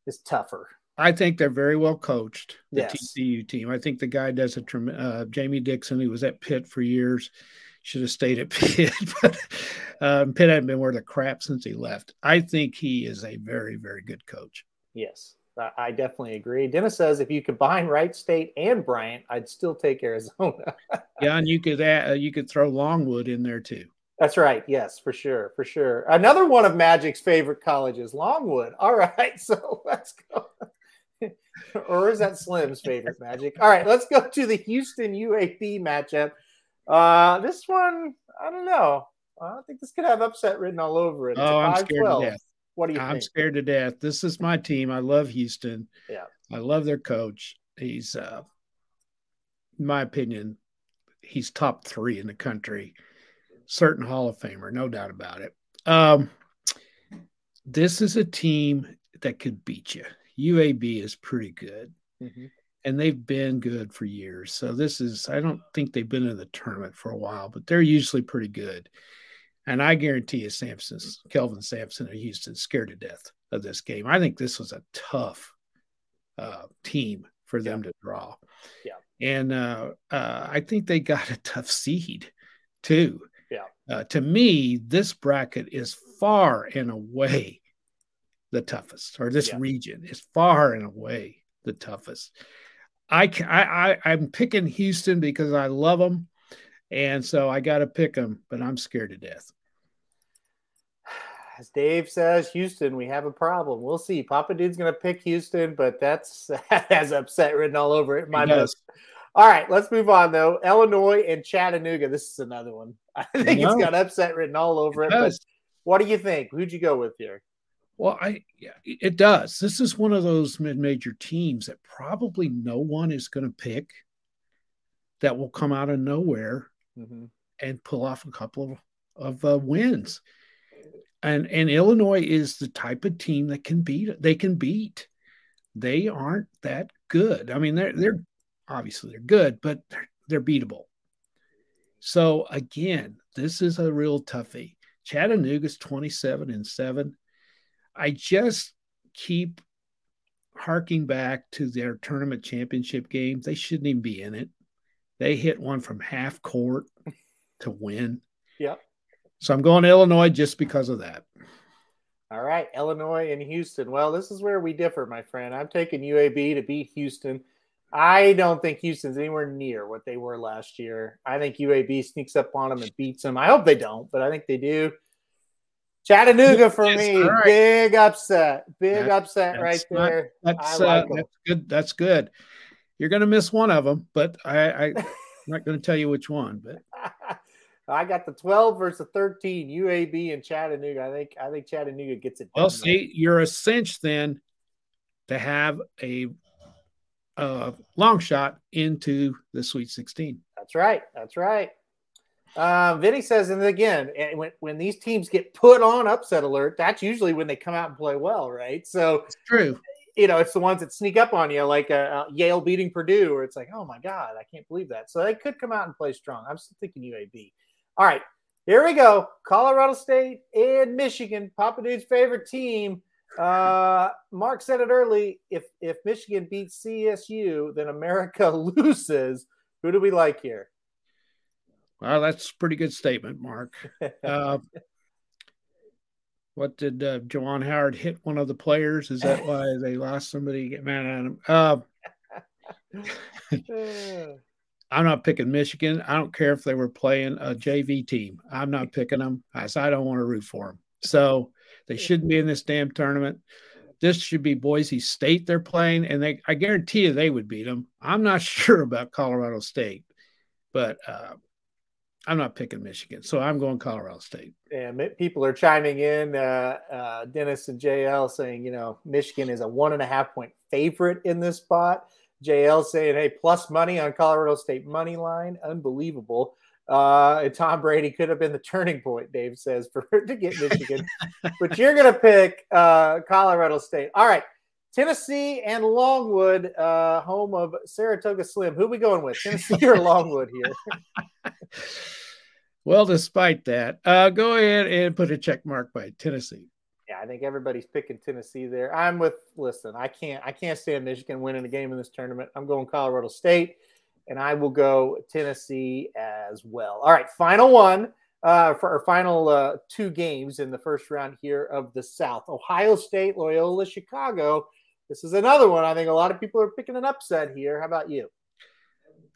is tougher. I think they're very well coached, the yes. T C U team. I think the guy does a trem- uh, – Jamie Dixon, who was at Pitt for years, should have stayed at Pitt. But um, Pitt hadn't been worth a crap since he left. I think he is a very, very good coach. Yes, I definitely agree. Dennis says if you combine Wright State and Bryant, I'd still take Arizona. Yeah, and you could, add, uh, you could throw Longwood in there too. That's right. Yes, for sure. For sure. Another one of Magic's favorite colleges, Longwood. All right. So let's go. Or is that Slim's favorite, Magic? All right. Let's go to the Houston U A B matchup. Uh, this one, I don't know. I don't think this could have upset written all over it. It's oh, I'm scared to death. What do you I'm think? I'm scared to death. This is my team. I love Houston. Yeah. I love their coach. He's, uh, in my opinion, he's top three in the country. Certain Hall of Famer, no doubt about it. Um, this is a team that could beat you. U A B is pretty good, mm-hmm. and they've been good for years. So this is – I don't think they've been in the tournament for a while, but they're usually pretty good. And I guarantee you Sampson's, Kelvin Sampson of Houston scared to death of this game. I think this was a tough uh, team for them yeah. to draw. Yeah, and uh, uh, I think they got a tough seed too. Yeah. Uh, to me, this bracket is far and away the toughest, or this yeah. region is far and away the toughest. I can, I, I I'm picking Houston because I love them, and so I got to pick them. But I'm scared to death. As Dave says, Houston, we have a problem. We'll see. Papa Dude's going to pick Houston, but that's that has upset written all over it. My notes. All right, let's move on, though. Illinois and Chattanooga. This is another one. I think no. it's got upset written all over it. it but what do you think? Who'd you go with here? Well, I yeah, it does. This is one of those mid-major teams that probably no one is going to pick that will come out of nowhere mm-hmm. and pull off a couple of, of uh, wins. And and Illinois is the type of team that can beat. They can beat. They aren't that good. I mean, they're they're – obviously, they're good, but they're, they're beatable. So, again, this is a real toughie. Chattanooga's twenty-seven and seven. I just keep harking back to their tournament championship game. They shouldn't even be in it. They hit one from half court to win. Yep. So, I'm going to Illinois just because of that. All right, Illinois and Houston. Well, this is where we differ, my friend. I'm taking U A B to beat Houston. I don't think Houston's anywhere near what they were last year. I think U A B sneaks up on them and beats them. I hope they don't, but I think they do. Chattanooga for yes, me. Right. Big upset. Big that, upset right not, there. That's, I like uh, that's good. That's good. You're going to miss one of them, but I, I, I'm not going to tell you which one. But I got the twelve versus the thirteen, U A B and Chattanooga. I think I think Chattanooga gets it done. Well, see, you're a cinch then to have a uh, long shot into the Sweet sixteen. That's right. That's right. Uh, Vinny says, and again, when, when these teams get put on upset alert, that's usually when they come out and play well, right? So it's true. You know, it's the ones that sneak up on you, like uh, Yale beating Purdue, or it's like, oh my God, I can't believe that. So they could come out and play strong. I'm still thinking U A B. All right, here we go. Colorado State and Michigan, Papa Dude's favorite team. Uh, Mark said it early. If if Michigan beats C S U, then America loses. Who do we like here? Well, that's a pretty good statement, Mark. Uh, what did uh, Jawan Howard hit one of the players? Is that why they lost somebody? Get mad at him. Uh, I'm not picking Michigan. I don't care if they were playing a J V team. I'm not picking them. I, I don't want to root for them. So they shouldn't be in this damn tournament. This should be Boise State they're playing, and they I guarantee you they would beat them. I'm not sure about Colorado State, but uh, I'm not picking Michigan, so I'm going Colorado State. And people are chiming in, uh, uh, Dennis and J L saying, you know, Michigan is a one and a half point favorite in this spot. J L saying, hey, plus money on Colorado State money line. Unbelievable. Uh, and Tom Brady could have been the turning point, Dave says, for to get Michigan. But you're going to pick uh, Colorado State. All right. Tennessee and Longwood, uh, home of Saratoga Slim. Who are we going with, Tennessee or Longwood here? Well, despite that, uh, go ahead and put a check mark by Tennessee. Yeah, I think everybody's picking Tennessee there. I'm with – listen, I can't I can't stand Michigan winning a game in this tournament. I'm going Colorado State, and I will go Tennessee as well. All right, final one uh, for our final uh, two games in the first round here of the South. Ohio State, Loyola, Chicago. This is another one. I think a lot of people are picking an upset here. How about you?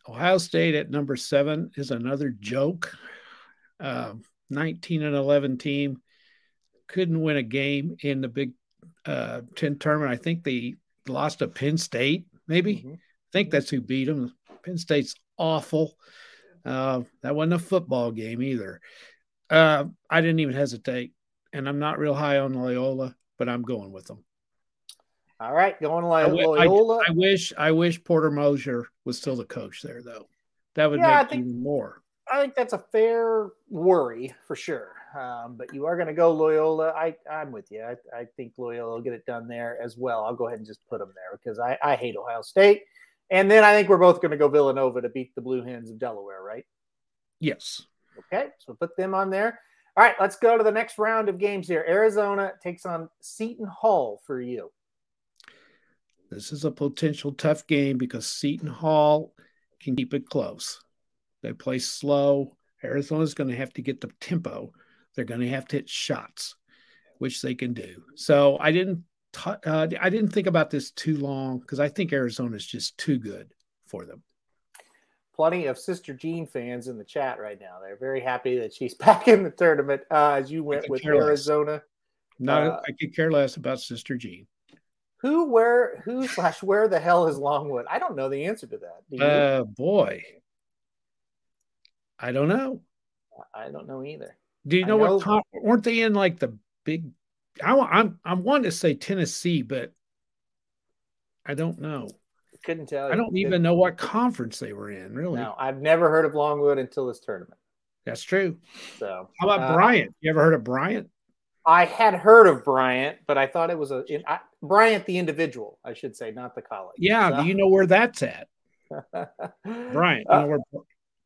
Ohio State at number seven is another joke. Um, nineteen and eleven team. Couldn't win a game in the Big uh, Ten tournament. I think they lost to Penn State, maybe. Mm-hmm. I think that's who beat them. Penn State's awful. Uh, that wasn't a football game either. Uh, I didn't even hesitate, and I'm not real high on Loyola, but I'm going with them. All right, going Loy- I w- Loyola. I, I wish I wish Porter Mosier was still the coach there, though. That would yeah, make I think, even more. I think that's a fair worry for sure. Um, but you are going to go Loyola. I, I'm with you. I, I think Loyola will get it done there as well. I'll go ahead and just put them there because I, I hate Ohio State. And then I think we're both going to go Villanova to beat the Blue Hens of Delaware, right? Yes. Okay, so put them on there. All right, let's go to the next round of games here. Arizona takes on Seton Hall for you. This is a potential tough game because Seton Hall can keep it close. They play slow. Arizona's going to have to get the tempo. They're going to have to hit shots, which they can do. So I didn't t- uh, I didn't think about this too long because I think Arizona's just too good for them. Plenty of Sister Jean fans in the chat right now. They're very happy that she's back in the tournament uh, as you went with Arizona. No, uh, I could care less about Sister Jean. Who, where, who slash where the hell is Longwood? I don't know the answer to that. Do you? Uh, boy. I don't know. I don't know either. Do you know, know what? Tom, weren't they in like the big? I, I'm I'm wanting to say Tennessee, but I don't know. Couldn't tell you. I don't even know what conference they were in. Really? No, I've never heard of Longwood until this tournament. That's true. So, how about uh, Bryant? You ever heard of Bryant? I had heard of Bryant, but I thought it was a in, I, Bryant the individual, I should say, not the college. Yeah, so. Do you know where that's at? Bryant, you uh, know where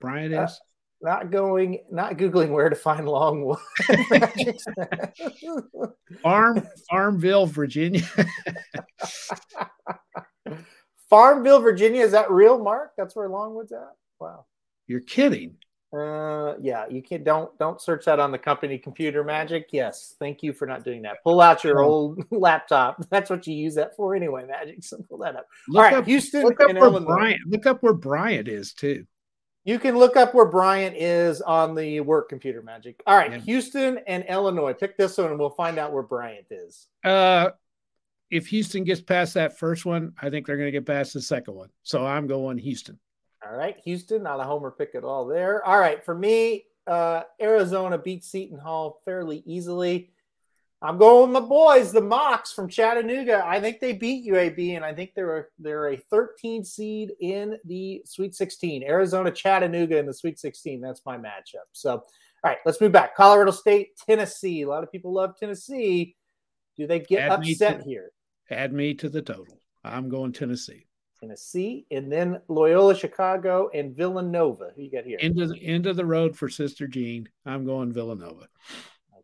Bryant is? Uh, Not going, not Googling where to find Longwood. Farm, Farmville, Virginia. Farmville, Virginia. Is that real, Mark? That's where Longwood's at? Wow. You're kidding. Uh, yeah, you can't. Don't don't search that on the company computer, Magic. Yes, thank you for not doing that. Pull out your old laptop. That's what you use that for anyway, Magic. So pull that up. Look All right, up, Houston look up and where Illinois. Bryant, look up where Bryant is too. You can look up where Bryant is on the work computer, Magic. All right, yeah. Houston and Illinois. Pick this one, and we'll find out where Bryant is. Uh, if Houston gets past that first one, I think they're going to get past the second one. So I'm going Houston. All right, Houston, not a homer pick at all there. All right, for me, uh, Arizona beats Seton Hall fairly easily. I'm going with my boys, the Mocs from Chattanooga. I think they beat U A B, and I think they're a, they're a thirteen seed in the Sweet sixteen. Arizona, Chattanooga in the Sweet sixteen. That's my matchup. So, all right, let's move back. Colorado State, Tennessee. A lot of people love Tennessee. Do they get add upset to, here? Add me to the total. I'm going Tennessee. Tennessee, and then Loyola, Chicago, and Villanova. Who you got here? End of the, end of the road for Sister Jean. I'm going Villanova.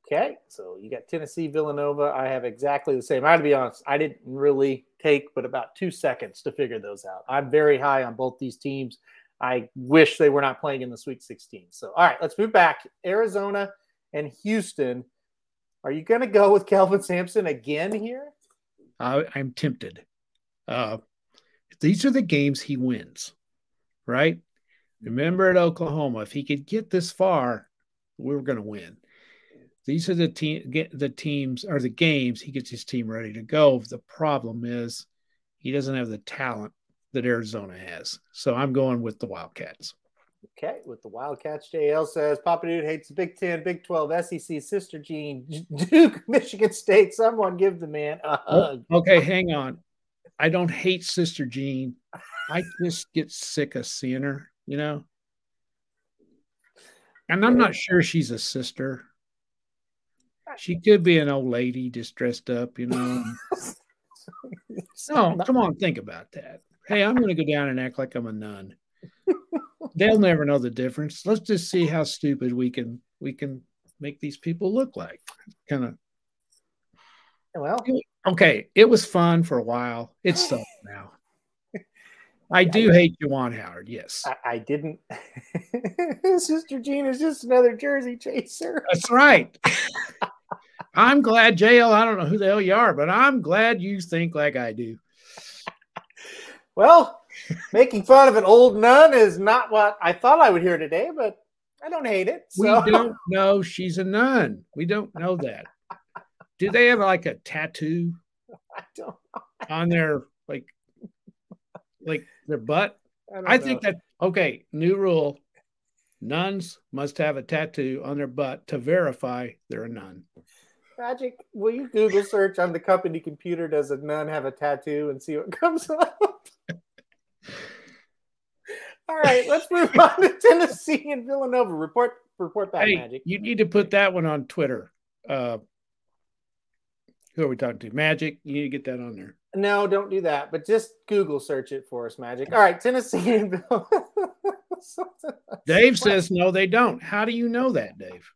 Okay, so you got Tennessee, Villanova. I have exactly the same. I have to be honest, I didn't really take but about two seconds to figure those out. I'm very high on both these teams. I wish they were not playing in the Sweet sixteen. So, all right, let's move back. Arizona and Houston. Are you going to go with Kelvin Sampson again here? I, I'm tempted. Uh These are the games he wins, right? Remember at Oklahoma, if he could get this far, we were going to win. These are the team, get the teams or the games he gets his team ready to go. The problem is he doesn't have the talent that Arizona has. So I'm going with the Wildcats. Okay, with the Wildcats, J L says, Papa Dude hates the Big Ten, Big twelve, S E C, Sister Jean, Duke, Michigan State. Someone give the man a hug. Okay, hang on. I don't hate Sister Jean. I just get sick of seeing her, you know? And I'm not sure she's a sister. She could be an old lady just dressed up, you know? No, come on, think about that. Hey, I'm going to go down and act like I'm a nun. They'll never know the difference. Let's just see how stupid we can we can make these people look like. Kind of. Well, okay, it was fun for a while. It's stuff now. I yeah, do I, hate Juwan Howard, yes. I, I didn't. Sister Jean is just another Jersey chaser. That's right. I'm glad, J L, I don't know who the hell you are, but I'm glad you think like I do. Well, making fun of an old nun is not what I thought I would hear today, but I don't hate it. So. We don't know she's a nun. We don't know that. Do they have like a tattoo I don't on their like like their butt? I, I think that okay, new rule. Nuns must have a tattoo on their butt to verify they're a nun. Magic, will you Google search on the company computer, does a nun have a tattoo, and see what comes up? All right, let's move on to Tennessee and Villanova. Report report back, hey, Magic. You need to put that one on Twitter. Uh Who are we talking to? Magic. You need to get that on there. No, don't do that. But just Google search it for us, Magic. All right, Tennessee and Bill. Dave says no, they don't. How do you know that, Dave?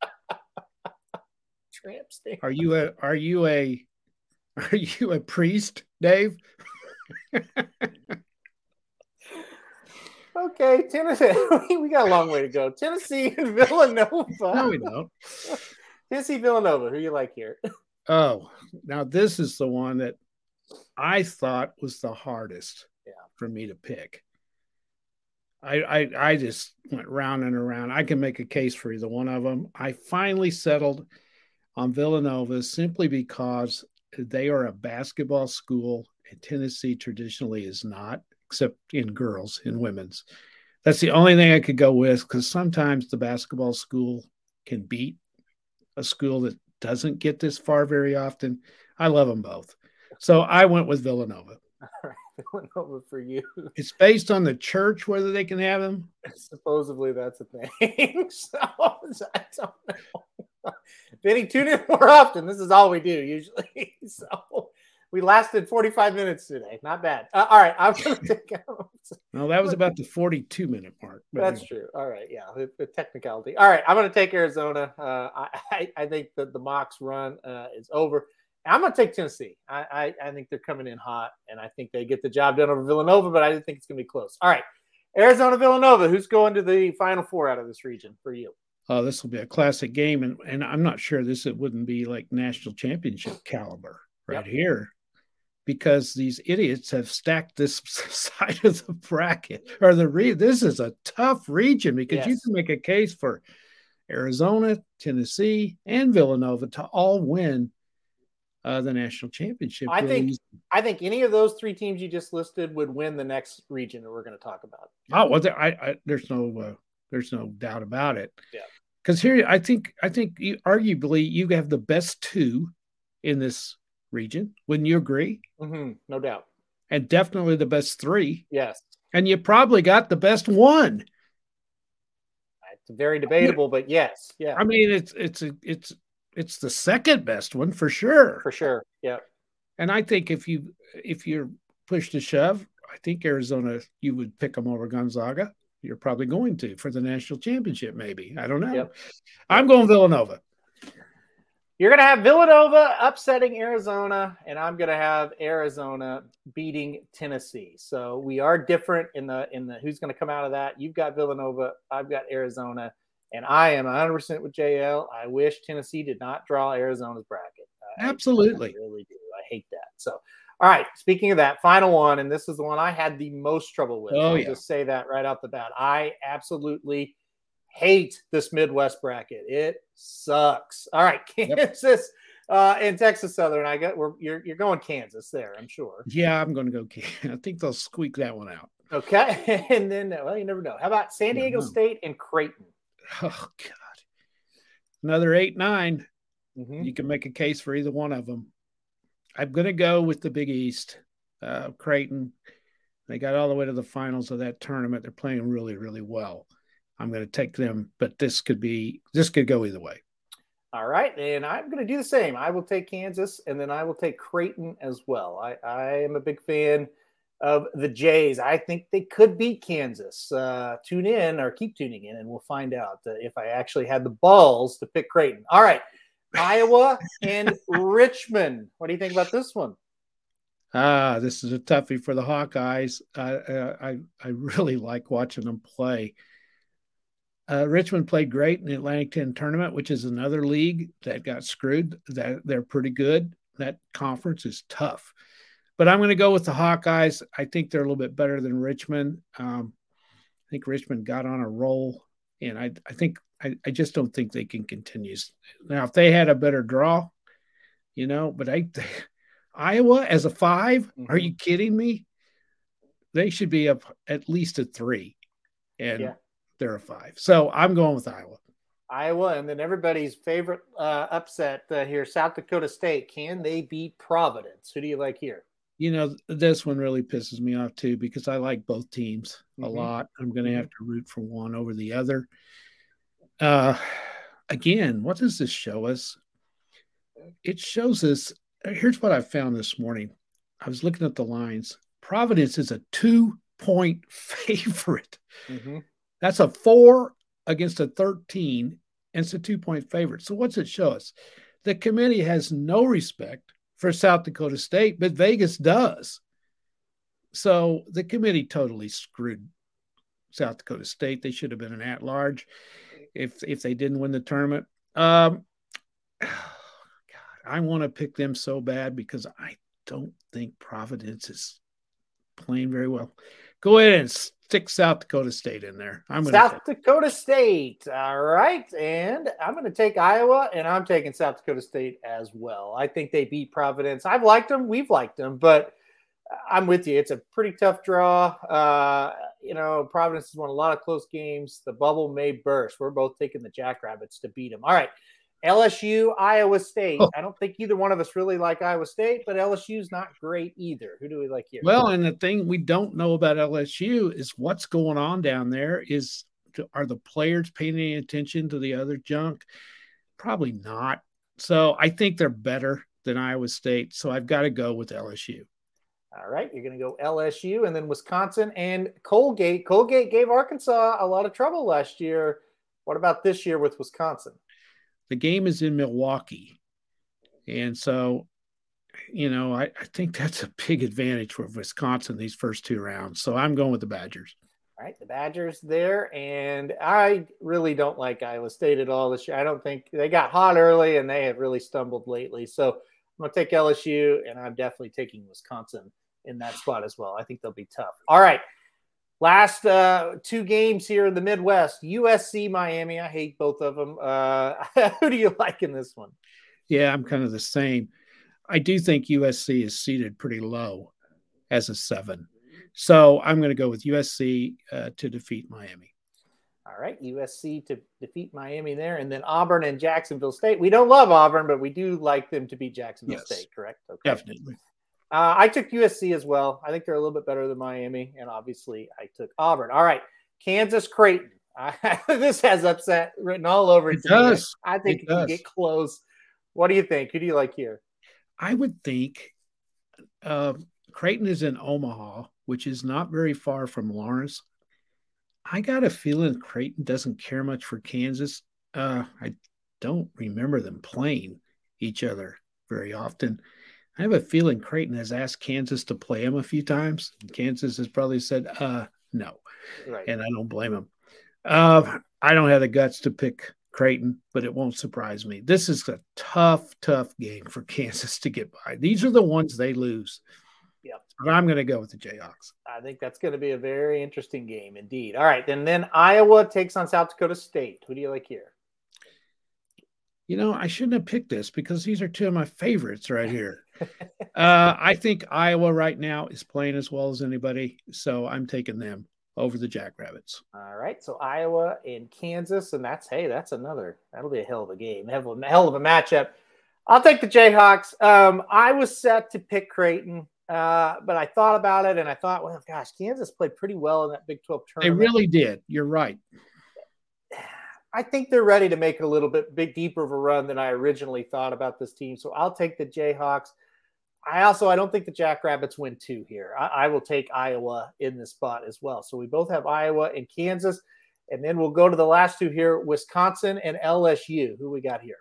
Tramp stamp. Are you a are you a are you a priest, Dave? Okay, Tennessee. We got a long way to go. Tennessee and Villanova. No, we don't. Tennessee, Villanova. Who you like here? Oh, now this is the one that I thought was the hardest yeah. for me to pick. I, I I just went round and around. I can make a case for either one of them. I finally settled on Villanova simply because they are a basketball school, and Tennessee traditionally is not, except in girls, in women's. That's the only thing I could go with, because sometimes the basketball school can beat a school that doesn't get this far very often. I love them both. So I went with Villanova. All right, Villanova for you. It's based on the church, whether they can have them. Supposedly that's a thing. So I don't know. Benny, tune in more often. This is all we do usually. So we lasted forty-five minutes today. Not bad. Uh, all right, I'm going to take out. No, that was about the forty-two minute mark. That's anyway. True. All right, yeah, the, the technicality. All right, I'm going to take Arizona. Uh, I, I think that the Mocs run uh, is over. I'm going to take Tennessee. I, I, I think they're coming in hot, and I think they get the job done over Villanova, but I didn't think it's going to be close. All right, Arizona Villanova, who's going to the Final Four out of this region for you? Oh, uh, this will be a classic game, and, and I'm not sure this it wouldn't be like national championship caliber right yep. here, because these idiots have stacked this side of the bracket or the re- This is a tough region because yes. you can make a case for Arizona, Tennessee, and Villanova to all win uh, the national championship. I think easy. I think any of those three teams you just listed would win the next region that we're going to talk about. Oh well, there, I, I, there's no. Uh, There's no doubt about it. Yeah. Because here, I think, I think you, arguably you have the best two in this region. Wouldn't you agree? Mm-hmm. No doubt. And definitely the best three. Yes. And you probably got the best one. It's very debatable, I mean, but yes, yeah. I mean, it's it's a, it's it's the second best one for sure. For sure. Yeah. And I think if you if you're pushed to shove, I think Arizona, you would pick them over Gonzaga. You're probably going to for the national championship, maybe. I don't know. Yep. I'm going Villanova. You're going to have Villanova upsetting Arizona, and I'm going to have Arizona beating Tennessee. So we are different in the in the who's going to come out of that. You've got Villanova. I've got Arizona. And I am one hundred percent with J L. I wish Tennessee did not draw Arizona's bracket. I Absolutely. I really do. I hate that. So. All right, speaking of that, final one, and this is the one I had the most trouble with. Oh, I'll yeah. just say that right off the bat. I absolutely hate this Midwest bracket. It sucks. All right, Kansas yep. uh, and Texas Southern. I got we're, you're you're going Kansas there, I'm sure. Yeah, I'm going to go Kansas. I think they'll squeak that one out. Okay, and then, well, you never know. How about San Diego no, no. State and Creighton? Oh, God. Another eight nine. Mm-hmm. You can make a case for either one of them. I'm going to go with the Big East, uh, Creighton. They got all the way to the finals of that tournament. They're playing really, really well. I'm going to take them, but this could be this could go either way. All right, and I'm going to do the same. I will take Kansas, and then I will take Creighton as well. I, I am a big fan of the Jays. I think they could beat Kansas. Uh, tune in or keep tuning in, and we'll find out if I actually had the balls to pick Creighton. All right. Iowa and Richmond. What do you think about this one? Ah, this is a toughie for the Hawkeyes. Uh, I I really like watching them play. Uh, Richmond played great in the Atlantic ten tournament, which is another league that got screwed. That they're pretty good. That conference is tough, but I'm going to go with the Hawkeyes. I think they're a little bit better than Richmond. Um, I think Richmond got on a roll, and I I think. I, I just don't think they can continue. Now, if they had a better draw, you know, but I, they, Iowa as a five, mm-hmm. are you kidding me? They should be up at least a three, and yeah. they're a five. So I'm going with Iowa. Iowa, and then everybody's favorite uh, upset uh, here, South Dakota State. Can they beat Providence? Who do you like here? You know, this one really pisses me off, too, because I like both teams mm-hmm. a lot. I'm going to mm-hmm. have to root for one over the other. Uh, again, what does this show us? It shows us, here's what I found this morning. I was looking at the lines. Providence is a two-point favorite. Mm-hmm. That's a four against a thirteen, and it's a two-point favorite. So what's it show us? The committee has no respect for South Dakota State, but Vegas does. So the committee totally screwed South Dakota State. They should have been an at-large. If if they didn't win the tournament, um, oh God, I want to pick them so bad because I don't think Providence is playing very well. Go ahead and stick South Dakota State in there. I'm going South take- Dakota State. All right, and I'm going to take Iowa, and I'm taking South Dakota State as well. I think they beat Providence. I've liked them. We've liked them, but I'm with you. It's a pretty tough draw. Uh, you know, Providence has won a lot of close games. The bubble may burst. We're both taking the Jackrabbits to beat them. All right. L S U, Iowa State. Oh. I don't think either one of us really like Iowa State, but L S U's not great either. Who do we like here? Well, and the thing we don't know about L S U is what's going on down there. Is are the players paying any attention to the other junk? Probably not. So I think they're better than Iowa State. So I've got to go with L S U. All right, you're going to go L S U and then Wisconsin and Colgate. Colgate gave Arkansas a lot of trouble last year. What about this year with Wisconsin? The game is in Milwaukee. And so, you know, I, I think that's a big advantage for Wisconsin these first two rounds. So I'm going with the Badgers. All right, the Badgers there, and I really don't like Iowa State at all this year. I don't think they got hot early, and they have really stumbled lately. So I'm going to take L S U, and I'm definitely taking Wisconsin in that spot as well. I think they'll be tough. All right, last uh, two games here in the Midwest, U S C, Miami. I hate both of them. Uh, who do you like in this one? Yeah, I'm kind of the same. I do think U S C is seated pretty low as a seven. So I'm going to go with U S C uh, to defeat Miami. All right, U S C to defeat Miami there. And then Auburn and Jacksonville State. We don't love Auburn, but we do like them to beat Jacksonville yes, State, correct? Okay. Definitely. Uh, I took U S C as well. I think they're a little bit better than Miami, and obviously I took Auburn. All right, Kansas-Creighton. I, this has upset written all over it. It does. I think it, it can get close. What do you think? Who do you like here? I would think uh, Creighton is in Omaha, which is not very far from Lawrence. I got a feeling Creighton doesn't care much for Kansas. Uh, I don't remember them playing each other very often. I have a feeling Creighton has asked Kansas to play them a few times. And Kansas has probably said, uh, no, right. And I don't blame them. Uh, I don't have the guts to pick Creighton, but it won't surprise me. This is a tough, tough game for Kansas to get by. These are the ones they lose. Yep. But I'm going to go with the Jayhawks. I think that's going to be a very interesting game indeed. All right. And then Iowa takes on South Dakota State. Who do you like here? You know, I shouldn't have picked this because these are two of my favorites right here. uh, I think Iowa right now is playing as well as anybody. So I'm taking them over the Jackrabbits. All right. So Iowa and Kansas. And that's, hey, that's another, that'll be a hell of a game. Hell of a, hell of a matchup. I'll take the Jayhawks. Um, I was set to pick Creighton. Uh, but I thought about it, and I thought, well, gosh, Kansas played pretty well in that Big twelve tournament. They really did. You're right. I think they're ready to make a little bit big deeper of a run than I originally thought about this team. So I'll take the Jayhawks. I also I don't think the Jackrabbits win two here. I, I will take Iowa in this spot as well. So we both have Iowa and Kansas, and then we'll go to the last two here, Wisconsin and L S U. Who we got here?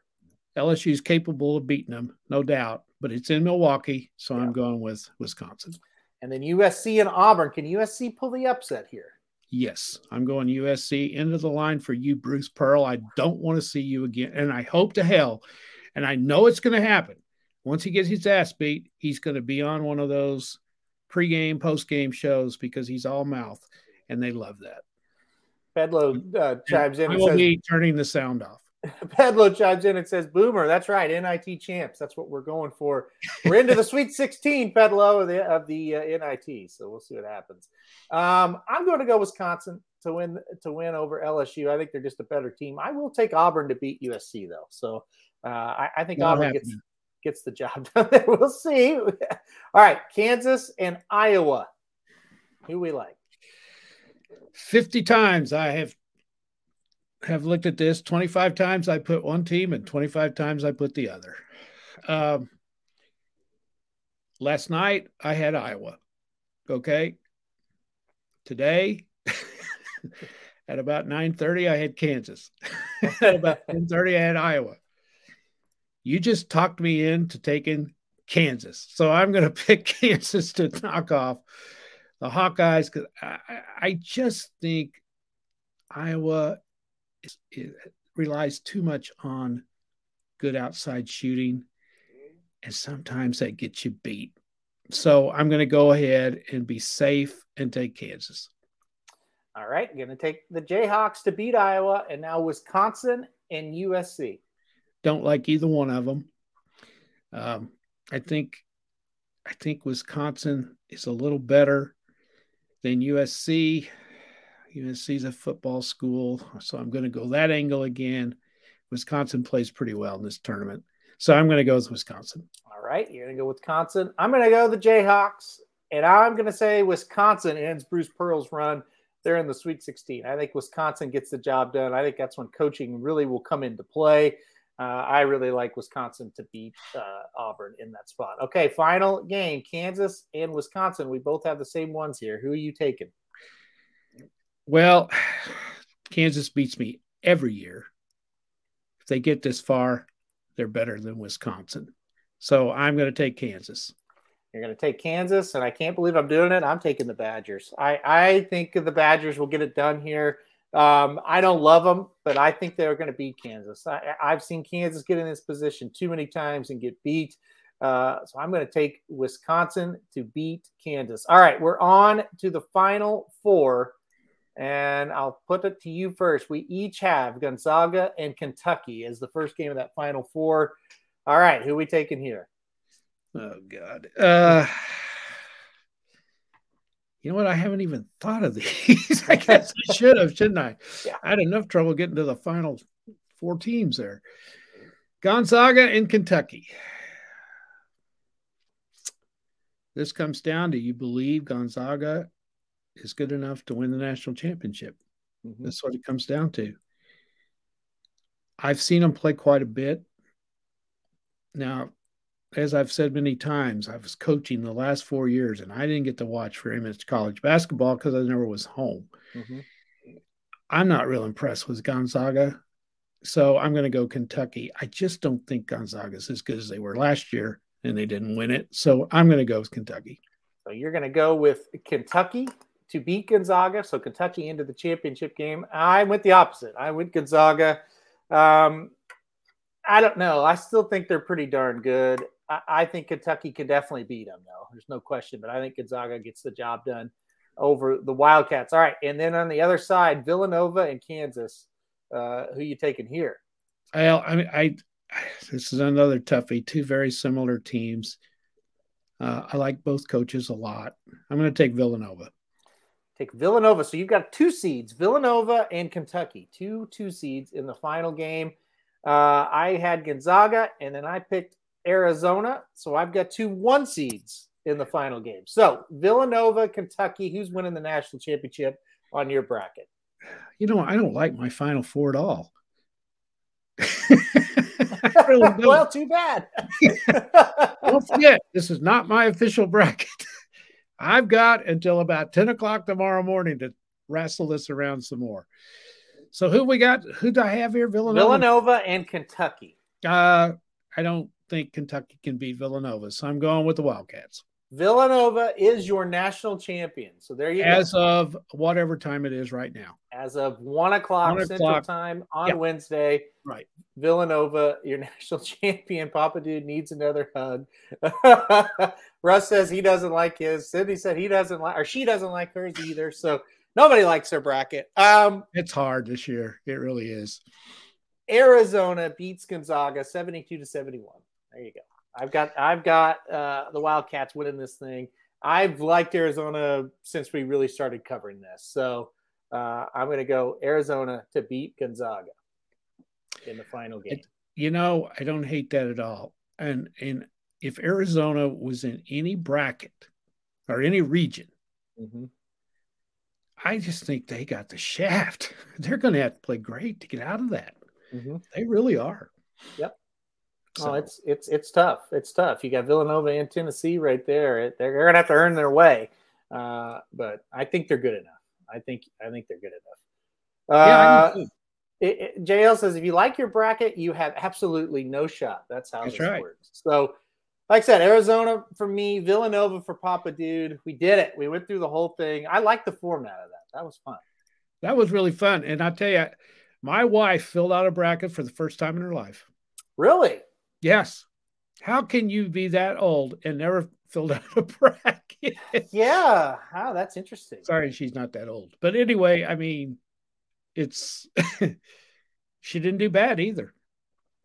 L S U is capable of beating them, no doubt. But it's in Milwaukee, so yeah. I'm going with Wisconsin. And then U S C and Auburn. Can U S C pull the upset here? Yes, I'm going U S C. End of the line for you, Bruce Pearl. I don't want to see you again, and I hope to hell, and I know it's going to happen. Once he gets his ass beat, he's going to be on one of those pregame, postgame shows because he's all mouth, and they love that. Pedlo uh, chimes in. I will says, be turning the sound off. Pedlo chimes in and says, Boomer, that's right, N I T champs. That's what we're going for. We're into the Sweet sixteen, Pedlo, of the, of the uh, N I T, so we'll see what happens. Um, I'm going to go Wisconsin to win to win over L S U. I think they're just a better team. I will take Auburn to beat U S C, though. So uh, I, I think Not Auburn happening. gets gets the job done there. We'll see. All right, Kansas and Iowa. Who we like? fifty times I have have looked at this. twenty-five times I put one team and twenty-five times I put the other. Um, last night I had Iowa. Okay. Today at about nine thirty, I had Kansas. At about ten thirty, I had Iowa. You just talked me into taking Kansas. So I'm going to pick Kansas to knock off the Hawkeyes because I, I just think Iowa – it relies too much on good outside shooting, and sometimes that gets you beat. So I'm going to go ahead and be safe and take Kansas. All right, going to take the Jayhawks to beat Iowa, and now Wisconsin and U S C. Don't like either one of them. Um, I think I think Wisconsin is a little better than U S C. U S C's a football school, so I'm going to go that angle again. Wisconsin plays pretty well in this tournament, so I'm going to go with Wisconsin. All right, you're going to go with Wisconsin. I'm going to go the Jayhawks, and I'm going to say Wisconsin ends Bruce Pearl's run. They're in the Sweet sixteen. I think Wisconsin gets the job done. I think that's when coaching really will come into play. Uh, I really like Wisconsin to beat uh, Auburn in that spot. Okay, final game, Kansas and Wisconsin. We both have the same ones here. Who are you taking? Well, Kansas beats me every year. If they get this far, they're better than Wisconsin. So I'm going to take Kansas. You're going to take Kansas, and I can't believe I'm doing it. I'm taking the Badgers. I, I think the Badgers will get it done here. Um, I don't love them, but I think they're going to beat Kansas. I, I've seen Kansas get in this position too many times and get beat. Uh, so I'm going to take Wisconsin to beat Kansas. All right, we're on to the Final Four, and I'll put it to you first. We each have Gonzaga and Kentucky as the first game of that Final Four. All right, who are we taking here? Oh, God. Uh, you know what? I haven't even thought of these. I guess I should have, shouldn't I? Yeah. I had enough trouble getting to the final four teams there. Gonzaga and Kentucky. This comes down to, you believe Gonzaga is good enough to win the national championship. Mm-hmm. That's what it comes down to. I've seen them play quite a bit. Now, as I've said many times, I was coaching the last four years, and I didn't get to watch very much college basketball because I never was home. Mm-hmm. I'm not real impressed with Gonzaga, so I'm going to go Kentucky. I just don't think Gonzaga's as good as they were last year, and they didn't win it, so I'm going to go with Kentucky. So you're going to go with Kentucky to beat Gonzaga, so Kentucky into the championship game. I went the opposite. I went Gonzaga. Um, I don't know. I still think they're pretty darn good. I think Kentucky can definitely beat them, though. There's no question, but I think Gonzaga gets the job done over the Wildcats. All right, and then on the other side, Villanova and Kansas. Uh, who you taking here? Well, I mean, I this is another toughie. Two very similar teams. Uh, I like both coaches a lot. I'm going to take Villanova. Take Villanova. So you've got two seeds, Villanova and Kentucky. Two two seeds in the final game. Uh, I had Gonzaga, and then I picked Arizona, so I've got two one seeds in the final game. So Villanova, Kentucky, who's winning the national championship on your bracket? You know, I don't like my Final Four at all. I really don't. Well, too bad. Don't forget, this is not my official bracket. I've got until about ten o'clock tomorrow morning to wrestle this around some more. So who we got? Who do I have here? Villanova, Villanova and Kentucky. Uh, I don't think Kentucky can beat Villanova, so I'm going with the Wildcats. Villanova is your national champion, so there you as go. As of whatever time it is right now. As of one o'clock one Central o'clock. Time on yeah. Wednesday, right? Villanova, your national champion. Papa Dude needs another hug. Russ says he doesn't like his. Cindy said he doesn't like, or she doesn't like hers either. So nobody likes her bracket. Um, it's hard this year. It really is. Arizona beats Gonzaga seventy-two to seventy-one. There you go. I've got I've got uh, the Wildcats winning this thing. I've liked Arizona since we really started covering this. So uh, I'm going to go Arizona to beat Gonzaga in the final game. It, you know, I don't hate that at all. And and if Arizona was in any bracket or any region, mm-hmm. I just think they got the shaft. They're going to have to play great to get out of that. Mm-hmm. They really are. Yep. So. Oh, it's it's it's tough. It's tough. You got Villanova and Tennessee right there. They're gonna have to earn their way, uh, but I think they're good enough. I think I think they're good enough. Uh, yeah, it, it, J L says if you like your bracket, you have absolutely no shot. That's how That's this right. works. So, like I said, Arizona for me, Villanova for Papa Dude. We did it. We went through the whole thing. I like the format of that. That was fun. That was really fun. And I tell you, my wife filled out a bracket for the first time in her life. Really? Yes. How can you be that old and never filled out a bracket? Yeah. Wow, that's interesting. Sorry, she's not that old. But anyway, I mean, it's she didn't do bad either.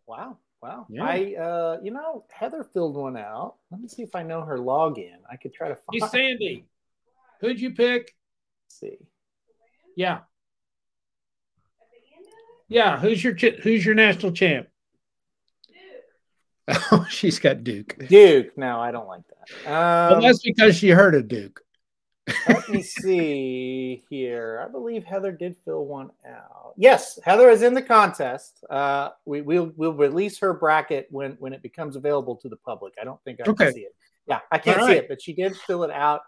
Wow. Wow. Yeah. I, uh, you know, Heather filled one out. Let me see if I know her login. I could try to find. Hey, Sandy, who'd you pick? Let's see. Yeah. Yeah, who's your ch- who's your national champ? Duke. Oh, she's got Duke. Duke. No, I don't like that. Um, well, that's because she heard of Duke. Let me see here. I believe Heather did fill one out. Yes, Heather is in the contest. Uh, we we'll we'll release her bracket when when it becomes available to the public. I don't think I okay. can see it. Yeah, I can't right. see it, but she did fill it out.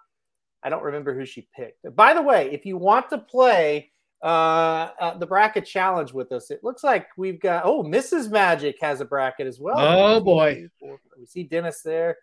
I don't remember who she picked. By the way, if you want to play. Uh, uh the bracket challenge with us, it looks like we've got oh Missus Magic has a bracket as well. Oh boy, we see Dennis there.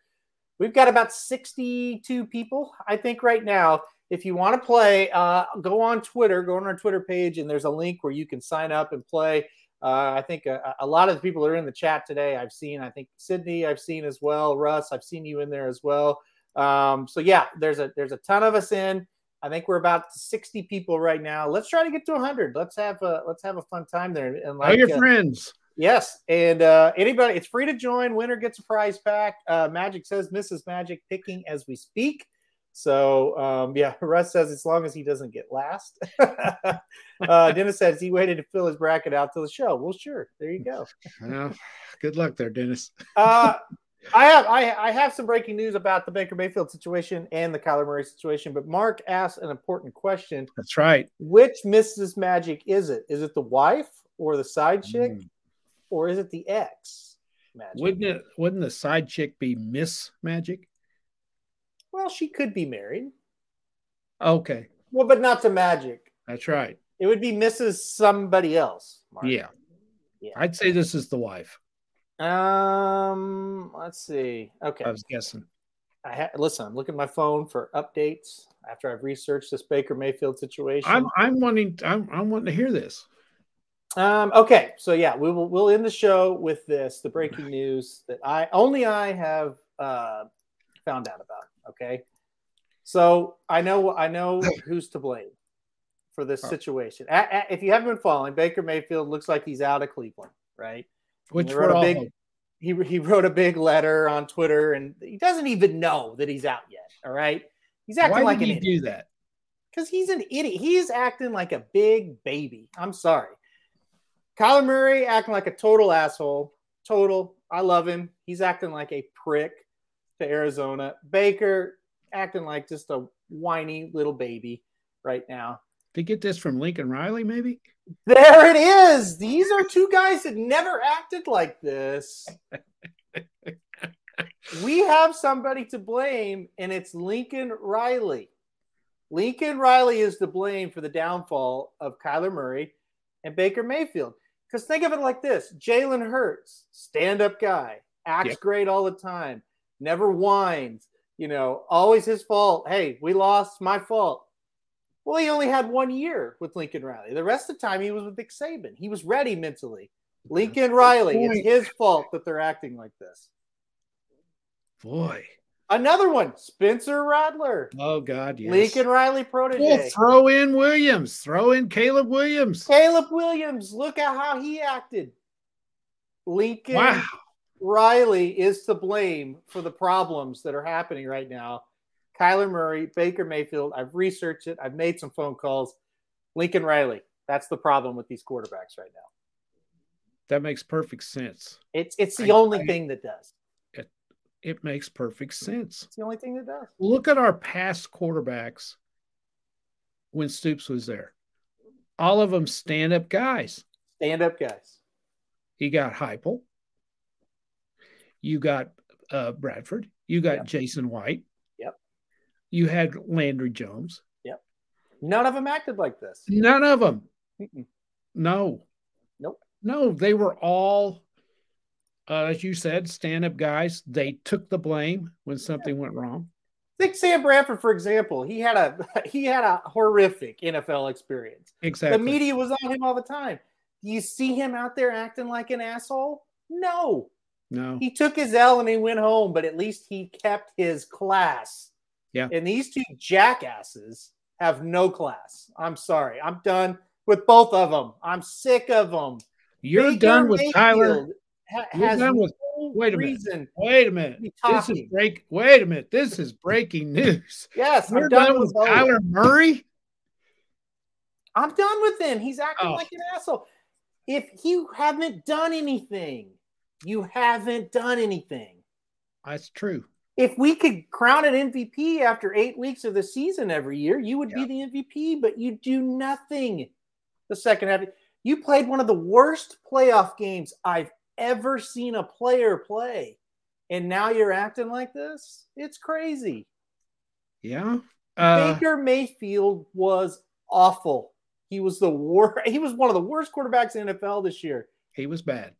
We've got about sixty-two people, I think, right now. If you want to play, uh, go on Twitter, go on our Twitter page, and there's a link where you can sign up and play. Uh, I think a, a lot of the people that are in the chat today, I've seen, I think Sydney, I've seen as well. Russ, I've seen you in there as well. Um, so yeah, there's a, there's a ton of us in. I think we're about sixty people right now. Let's try to get to one hundred. Let's have a, let's have a fun time there. And like, Tell your uh, friends. Yes. And uh, anybody, it's free to join. Winner gets a prize pack. Uh, Magic says Missus Magic picking as we speak. So, um, yeah, Russ says as long as he doesn't get last. uh, Dennis says he waited to fill his bracket out till the show. Well, sure. There you go. Well, good luck there, Dennis. uh, I have I, I have some breaking news about the Baker Mayfield situation and the Kyler Murray situation, but Mark asked an important question. That's right. Which Missus Magic is it? Is it the wife or the side chick, mm. or is it the ex Magic? Wouldn't it, wouldn't the side chick be Miss Magic? Well, she could be married. Okay. Well, but not to Magic. That's right. It would be Missus Somebody else. Mark. Yeah. Yeah. I'd say this is the wife. Um. Let's see. Okay. I was guessing. I ha- listen. I'm looking at my phone for updates after I've researched this Baker Mayfield situation. I'm. I'm wanting. I'm. I'm wanting to hear this. Um. Okay. So yeah, we will. We'll end the show with this. The breaking news that I only I have uh, found out about. Okay, so I know I know who's to blame for this situation. A, a, if you haven't been following, Baker Mayfield looks like he's out of Cleveland, right? Which he wrote a big he he wrote a big letter on Twitter, and he doesn't even know that he's out yet. All right, he's acting like an idiot. Why did he do that? Because he's an idiot. He's acting like a big baby. I'm sorry, Kyler Murray acting like a total asshole. Total. I love him. He's acting like a prick to Arizona. Baker acting like just a whiny little baby right now. Did you get this from Lincoln Riley, maybe? There it is. These are two guys that never acted like this. We have somebody to blame, and it's Lincoln Riley. Lincoln Riley is to blame for the downfall of Kyler Murray and Baker Mayfield. Because think of it like this. Jalen Hurts, stand-up guy, acts yep. great all the time. Never whines, you know, always his fault. Hey, we lost, my fault. Well, he only had one year with Lincoln Riley. The rest of the time he was with Nick Saban. He was ready mentally. Lincoln Riley, it's his fault that they're acting like this. Boy. Another one, Spencer Rattler. Oh, God, yes. Lincoln Riley protege. Yeah, throw in Williams. Throw in Caleb Williams. Caleb Williams, look at how he acted. Lincoln. Wow. Riley is to blame for the problems that are happening right now. Kyler Murray, Baker Mayfield. I've researched it. I've made some phone calls. Lincoln Riley. That's the problem with these quarterbacks right now. That makes perfect sense. It's it's the I, only I, thing that does. It, it makes perfect sense. It's the only thing that does. Look at our past quarterbacks when Stoops was there. All of them stand-up guys. Stand-up guys. He got Heupel. You got uh, Bradford. You got yep. Jason White. Yep. You had Landry Jones. Yep. None of them acted like this. None of them. Mm-mm. No. Nope. No, they were all, uh, as you said, stand-up guys. They took the blame when something yeah. went wrong. Think Sam Bradford, for example. He had a he had a horrific N F L experience. Exactly. The media was on him all the time. Do you see him out there acting like an asshole? No. No, he took his L and he went home, but at least he kept his class. Yeah. And these two jackasses have no class. I'm sorry. I'm done with both of them. I'm sick of them. You're Baker done with Mayfield Tyler. Ha- has done with, no wait a minute. Wait a minute. This is break. Wait a minute. This is breaking news. Yes. You're I'm done, done with, with Kyler Murray. I'm done with him. He's acting oh. like an asshole. If you haven't done anything, You haven't done anything. That's true. If we could crown an M V P after eight weeks of the season every year, you would yep. be the M V P, but you do nothing the second half. You played one of the worst playoff games I've ever seen a player play, and now you're acting like this? It's crazy. Yeah. Uh, Baker Mayfield was awful. He was the wor- He was one of the worst quarterbacks in the N F L this year. He was bad.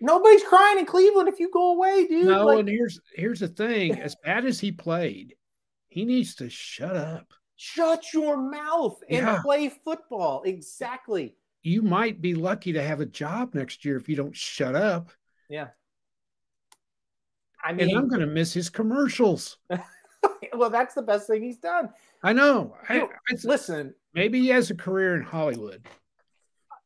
nobody's crying in Cleveland if you go away, dude. No, like, and here's here's the thing. As bad as he played, he needs to shut up. Shut your mouth and yeah. play football. Exactly. You might be lucky to have a job next year if you don't shut up. Yeah. I mean, and I'm going to miss his commercials. Well, that's the best thing he's done. I know. I, I, Listen. Maybe he has a career in Hollywood.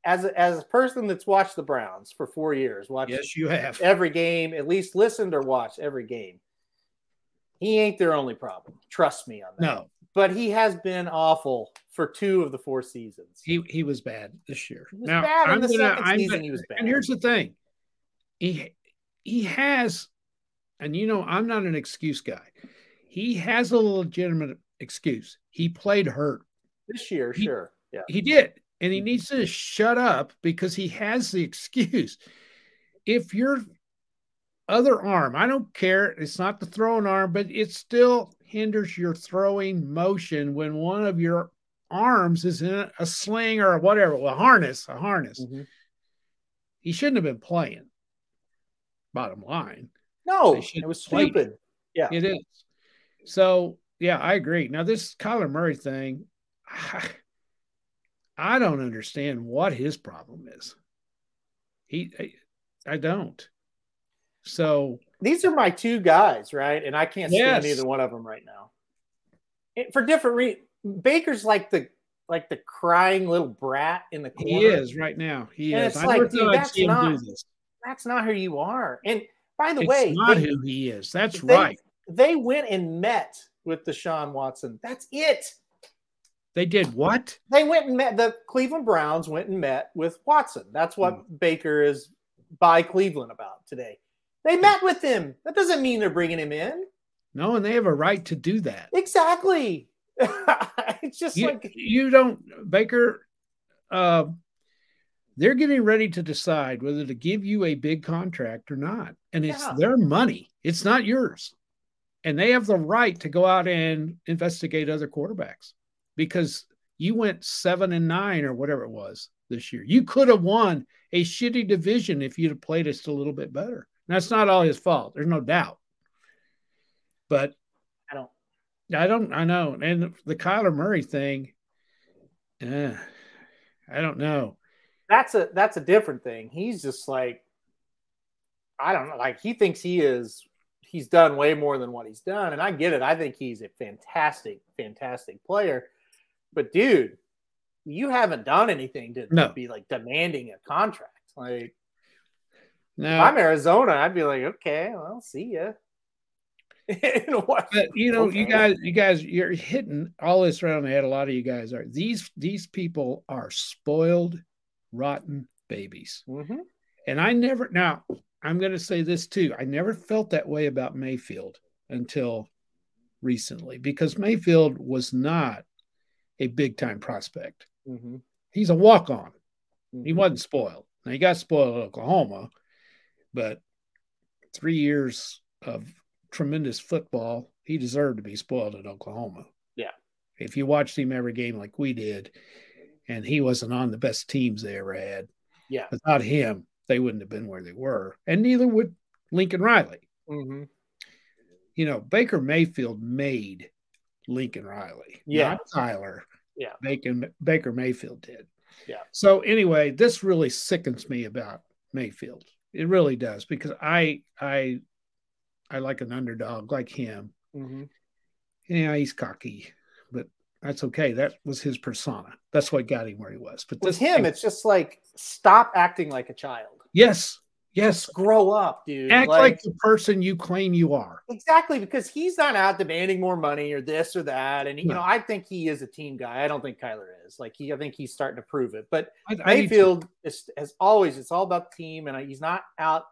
As a, as a person that's watched the Browns for four years, watched yes, you have. every game, at least listened or watched every game, he ain't their only problem. Trust me on that. No. But he has been awful for two of the four seasons. He he was bad this year. He was now, bad in I'm the gonna, second I'm season. Gonna, he was bad. And here's the thing. He, he has, and you know, I'm not an excuse guy. He has a legitimate excuse. He played hurt. This year, he, sure. Yeah. He did. And he needs to shut up because he has the excuse. If your other arm, I don't care, it's not the throwing arm, but it still hinders your throwing motion when one of your arms is in a sling or whatever, a harness, a harness. Mm-hmm. He shouldn't have been playing, bottom line. No, it was stupid. Yeah. It is. So, yeah, I agree. Now, this Kyler Murray thing, I, I don't understand what his problem is. He, I, I don't. So these are my two guys, right? And I can't stand yes. either one of them right now. It, for different reasons. Baker's like the like the crying little brat in the corner. He is right now. He and is. It's I like, dude, that's not, that's not who you are. And by the it's way, it's not they, who he is. That's they, right. They went and met with Deshaun Watson. That's it. They did what? They went and met. The Cleveland Browns went and met with Watson. That's what mm. Baker is by Cleveland about today. They met with him. That doesn't mean they're bringing him in. No, and they have a right to do that. Exactly. It's just you, like. You don't, Baker, uh, they're getting ready to decide whether to give you a big contract or not. And it's yeah. their money. It's not yours. And they have the right to go out and investigate other quarterbacks. Because you went seven and nine or whatever it was this year. You could have won a shitty division if you'd have played us a little bit better. And that's not all his fault. There's no doubt. But I don't. I don't. I know. And the Kyler Murray thing, eh, I don't know. That's a that's a different thing. He's just like, I don't know. Like he thinks he is. He's done way more than what he's done, and I get it. I think he's a fantastic, fantastic player. But, dude, you haven't done anything to, no. to be, like, demanding a contract. Like, no. If I'm Arizona, I'd be like, okay, well, see ya. But, you know, okay. you guys, you guys, you're hitting all this around the head. A lot of you guys are. These, these people are spoiled, rotten babies. Mm-hmm. And I never – now, I'm going to say this, too. I never felt that way about Mayfield until recently because Mayfield was not a big-time prospect. Mm-hmm. He's a walk-on. Mm-hmm. He wasn't spoiled. Now, he got spoiled at Oklahoma, but three years of tremendous football, he deserved to be spoiled at Oklahoma. Yeah. If you watched him every game like we did, and he wasn't on the best teams they ever had. Yeah. Without him, they wouldn't have been where they were, and neither would Lincoln Riley. Mm-hmm. You know, Baker Mayfield made Lincoln Riley, yeah. not Tyler. Yeah, Baker, Baker Mayfield did. Yeah. So anyway, this really sickens me about Mayfield. It really does because I I I like an underdog like him. Mm-hmm. Yeah, he's cocky, but that's okay. That was his persona. That's what got him where he was. But with this him, thing, it's just like stop acting like a child. Yes. Yes. Just grow up, dude. Act like, like the person you claim you are. Exactly. Because he's not out demanding more money or this or that. And, you no. know, I think he is a team guy. I don't think Kyler is. Like, he, I think he's starting to prove it. But I, Mayfield, I is, as always, it's all about the team. And he's not out,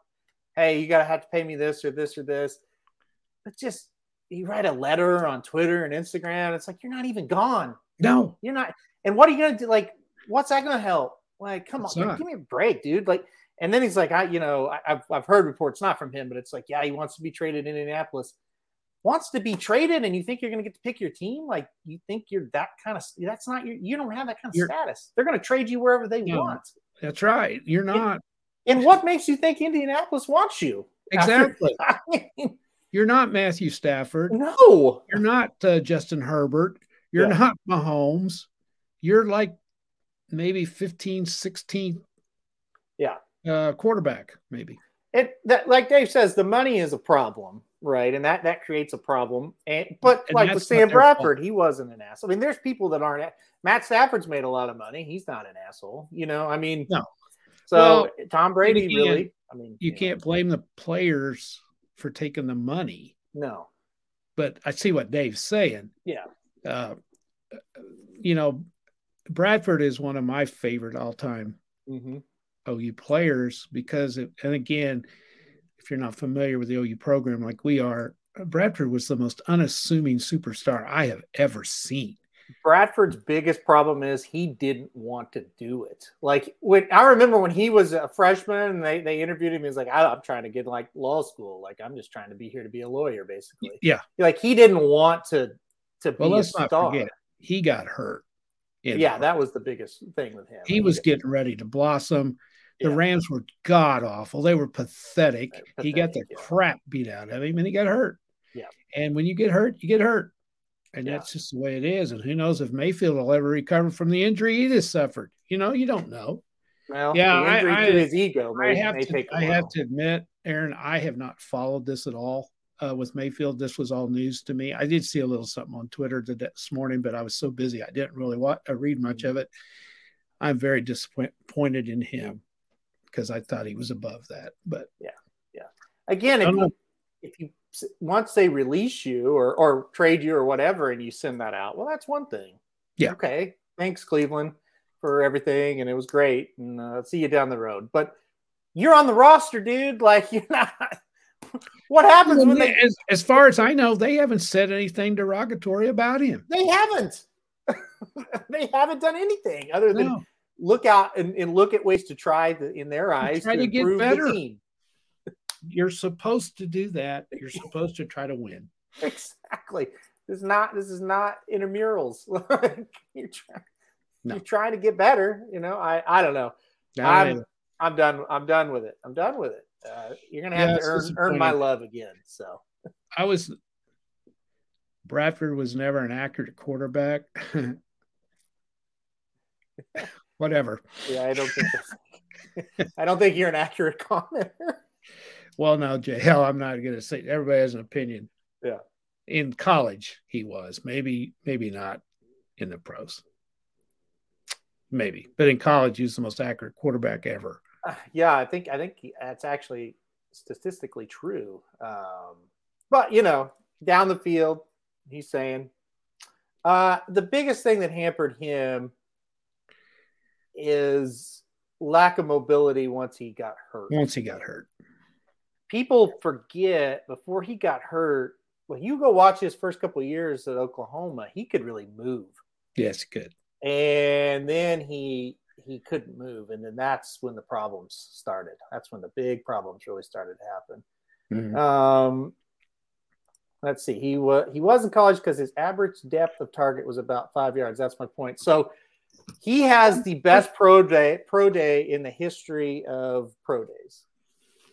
hey, you got to have to pay me this or this or this. But just, you write a letter on Twitter and Instagram. It's like, you're not even gone. No. You're not. And what are you going to do? Like, what's that going to help? Like, come it's on, man, give me a break, dude. Like, and then he's like, I, you know, I, I've I've heard reports, not from him, but it's like, yeah, he wants to be traded in Indianapolis. Wants to be traded, and you think you're going to get to pick your team? Like, you think you're that kind of? That's not your. You don't have that kind of you're, status. They're going to trade you wherever they yeah, want. That's right. You're not. And what makes you think Indianapolis wants you? Exactly. I mean, you're not Matthew Stafford. No. You're not uh, Justin Herbert. You're yeah. not Mahomes. You're like maybe fifteen, sixteen yeah. uh, quarterback, maybe. It that like Dave says, the money is a problem, right? And that, that creates a problem. And but and like with Sam Bradford, he wasn't an asshole. I mean, there's people that aren't – Matt Stafford's made a lot of money. He's not an asshole. You know, I mean – no. So well, Tom Brady really – I mean, you, you can't know. blame the players for taking the money. No. But I see what Dave's saying. Yeah. Uh, you know, Bradford is one of my favorite all-time mm-hmm. O U players because, it, and again, if you're not familiar with the O U program like we are, Bradford was the most unassuming superstar I have ever seen. Bradford's biggest problem is he didn't want to do it. Like when I remember when he was a freshman and they, they interviewed him, he was like, I'm trying to get like law school. Like I'm just trying to be here to be a lawyer, basically. Yeah. Like he didn't want to, to well, be let's a star. Not forget, he got hurt. Yeah. That was the biggest thing with him. He, he was got, getting ready to blossom. The yeah. Rams were God awful. They were pathetic. Right, pathetic he got the yeah. crap beat out of him and he got hurt. Yeah. And when you get hurt, you get hurt. And yeah. that's just the way it is. And who knows if Mayfield will ever recover from the injury he just suffered. You know, you don't know. Well, yeah, the injury I, I, to his ego. I, have to, I have to admit, Aaron, I have not followed this at all uh, with Mayfield. This was all news to me. I did see a little something on Twitter this morning, but I was so busy I didn't really watch, I read much of it. I'm very disappointed in him because I thought he was above that. But yeah, yeah. Again, if you, if you once they release you or, or trade you or whatever, and you send that out, well, that's one thing. Yeah. Okay. Thanks, Cleveland, for everything. And it was great. And uh, see you down the road. But you're on the roster, dude. Like, you're not. What happens well, when they. As, as far as I know, they haven't said anything derogatory about him. They haven't. They haven't done anything other than no. look out and, and look at ways to try the, in their eyes to, to improve get better. The team. You're supposed to do that. You're supposed to try to win. Exactly. This is not. This is not intramurals. you're, try, no. you're trying to get better. You know. I. I don't know. No, I'm. Either. I'm done. I'm done with it. I'm done with it. Uh, you're gonna have yeah, to earn earn my love again. So. I was. Bradford was never an accurate quarterback. Whatever. Yeah, I don't think. That's, I don't think you're an accurate commenter. Well, no, J L, I'm not going to say. Everybody has an opinion. Yeah. In college, he was. Maybe maybe not in the pros. Maybe. But in college, he was the most accurate quarterback ever. Uh, yeah, I think I think that's actually statistically true. Um, but, you know, down the field, he's saying. Uh, the biggest thing that hampered him is lack of mobility once he got hurt. Once he got hurt. People forget before he got hurt, when you go watch his first couple of years at Oklahoma, he could really move. Yes, he could. And then he he couldn't move. And then that's when the problems started. That's when the big problems really started to happen. Mm-hmm. Um, let's see. He, wa- he was in college because his average depth of target was about five yards. That's my point. So he has the best pro day, pro day in the history of pro days.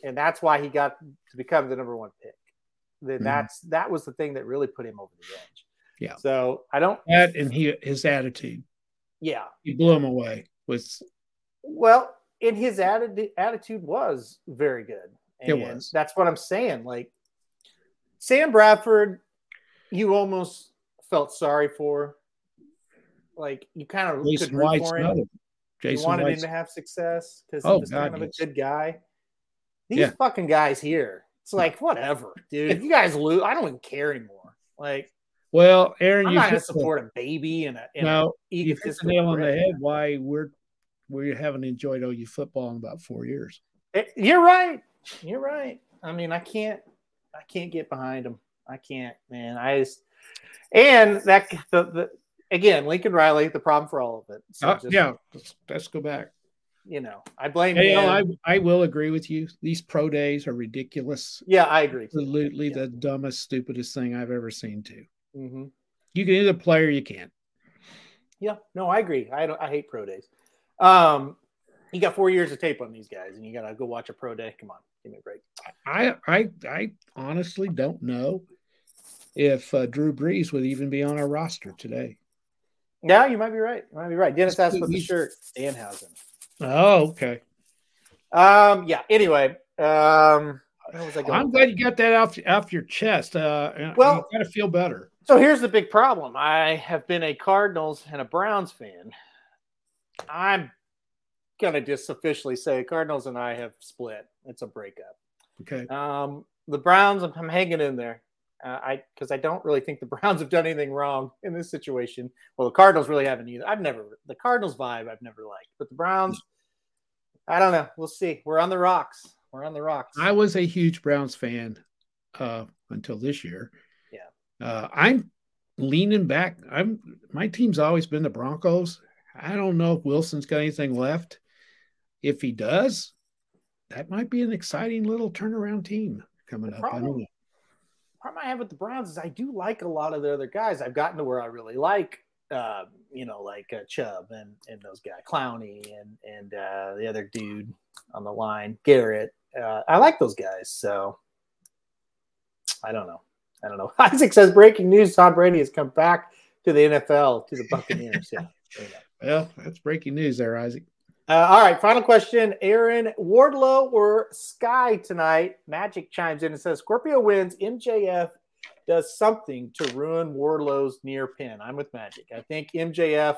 And that's why he got to become the number one pick. Then that's mm. that was the thing that really put him over the edge. Yeah. So I don't. That and he his attitude. Yeah. He blew him away with. Well, and his atti- attitude was very good. And it was. That's what I'm saying. Like Sam Bradford, you almost felt sorry for. Like you kind of Jason could root White's for him. Another. Jason you wanted White's. Him to have success because he oh, was God, kind of yes. a good guy. These yeah. fucking guys here. It's like, whatever, dude. If you guys lose, I don't even care anymore. Like, well, Aaron, I'm you not gonna support a baby and a and no. You hit the nail on the head. Why we're we haven't enjoyed O U football in about four years. It, you're right. You're right. I mean, I can't. I can't get behind them. I can't, man. I just and that the, the again, Lincoln Riley, the problem for all of it. So uh, just, yeah, let's, let's go back. You know, I blame you. Know, I, I will agree with you. These pro days are ridiculous. Yeah, I agree. Absolutely yeah. the dumbest, stupidest thing I've ever seen, too. Mm-hmm. You can either play or you can't. Yeah, no, I agree. I don't, I hate pro days. Um, You got four years of tape on these guys, and you got to go watch a pro day. Come on, give me a break. I I, I honestly don't know if uh, Drew Brees would even be on our roster today. No, you might be right. You might be right. Dennis asked about the shirt. Danhausen. Oh, okay. Um. Yeah. Anyway. Um. Was I going I'm glad that? You got that off off your chest. Uh. Well, you got to feel better. So here's the big problem. I have been a Cardinals and a Browns fan. I'm gonna just officially say Cardinals and I have split. It's a breakup. Okay. Um. The Browns. I'm, I'm hanging in there. Uh, I because I don't really think the Browns have done anything wrong in this situation. Well, the Cardinals really haven't either. I've never the Cardinals vibe I've never liked, but the Browns, I don't know. We'll see. We're on the rocks. We're on the rocks. I was a huge Browns fan uh, until this year. Yeah, uh, I'm leaning back. I'm my team's always been the Broncos. I don't know if Wilson's got anything left. If he does, that might be an exciting little turnaround team coming up. I don't know. The problem I have with the Browns is I do like a lot of the other guys. I've gotten to where I really like, uh, you know, like uh, Chubb and, and those guys, Clowney and and uh, the other dude on the line, Garrett. Uh, I like those guys, so I don't know. I don't know. Isaac says, breaking news, Tom Brady has come back to the N F L, to the Buccaneers. Yeah, well, that's breaking news there, Isaac. Uh, all right, final question. Aaron, Wardlow or Sky tonight? Magic chimes in and says, Scorpio wins. M J F does something to ruin Wardlow's near pin. I'm with Magic. I think M J F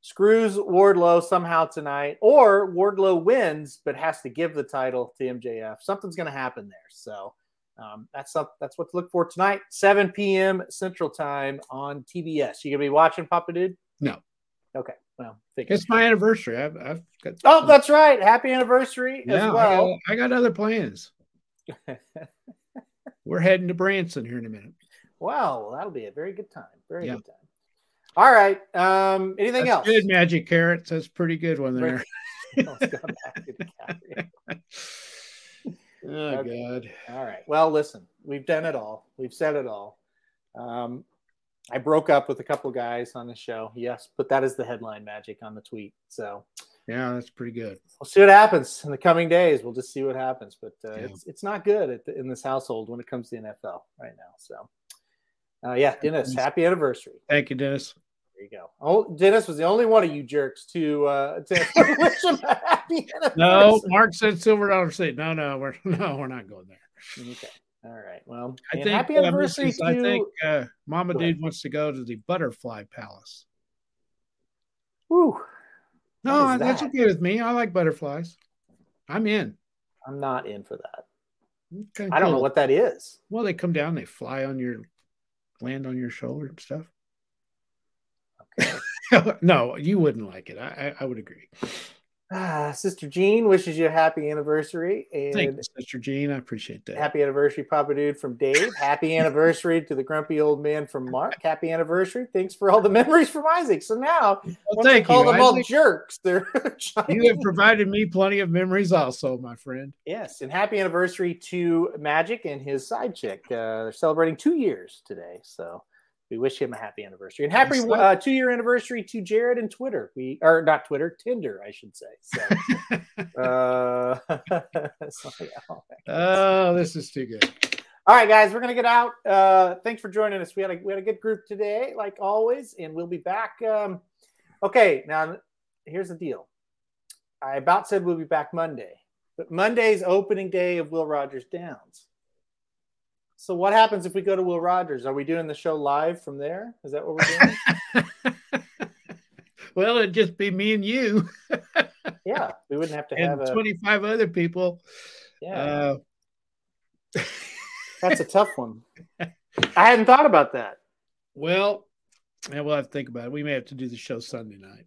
screws Wardlow somehow tonight, or Wardlow wins but has to give the title to M J F. Something's going to happen there. So um, that's up, that's what to look for tonight, seven p.m. Central Time on T B S. You going to be watching, Papa Dude? No. Okay. Well, it's my anniversary. I've, I've got. Oh, that's right. Happy anniversary yeah, as well. I got, I got other plans. We're heading to Branson here in a minute. Wow. Well, that'll be a very good time. Very yeah. good time. All right. Um, anything that's else? Good Magic Carrots. That's a pretty good one there. Oh, okay. God. All right. Well, listen, we've done it all. We've said it all. Um, I broke up with a couple guys on the show. Yes, but that is the headline, Magic, on the tweet. So, yeah, that's pretty good. We'll see what happens in the coming days. We'll just see what happens. But uh, yeah. it's it's not good at the, in this household when it comes to the N F L right now. So, uh, yeah, Dennis, happy anniversary. Thank you, Dennis. There you go. Oh, Dennis was the only one of you jerks to uh, to wish him a happy anniversary. No, Mark said Silver Dollar State. No, no, we're no, we're not going there. Okay. All right. Well, I think, happy anniversary uh, to... I think uh, Mama Dude wants to go to the Butterfly Palace. Woo. No, that? that's okay with me. I like butterflies. I'm in. I'm not in for that. Okay, I don't cool. know what that is. Well, they come down, they fly on your, land on your shoulder and stuff. Okay. No, you wouldn't like it. I, I, I would agree. Ah, Sister Jean wishes you a happy anniversary. And thank you, Sister Jean. I appreciate that. Happy anniversary, Papa Dude, from Dave. Happy anniversary to the grumpy old man from Mark. Happy anniversary. Thanks for all the memories from Isaac. So now, well, once thank you call you. them I all think... jerks, they're you have provided me plenty of memories also, my friend. Yes, and happy anniversary to Magic and his side chick. Uh, they're celebrating two years today, so we wish him a happy anniversary. And happy uh, two-year anniversary to Jared and Twitter. We Or not Twitter, Tinder, I should say. So, uh, so, yeah, oh, this is too good. All right, guys, we're going to get out. Uh, thanks for joining us. We had, a, we had a good group today, like always, and we'll be back. Um, okay, now here's the deal. I about said we'll be back Monday, but Monday's opening day of Will Rogers Downs. So what happens if we go to Will Rogers? Are we doing the show live from there? Is that what we're doing? Well, it'd just be me and you. Yeah, we wouldn't have to and have twenty-five a... other people. Yeah, uh... that's a tough one. I hadn't thought about that. Well, and we'll have to think about it. We may have to do the show Sunday night.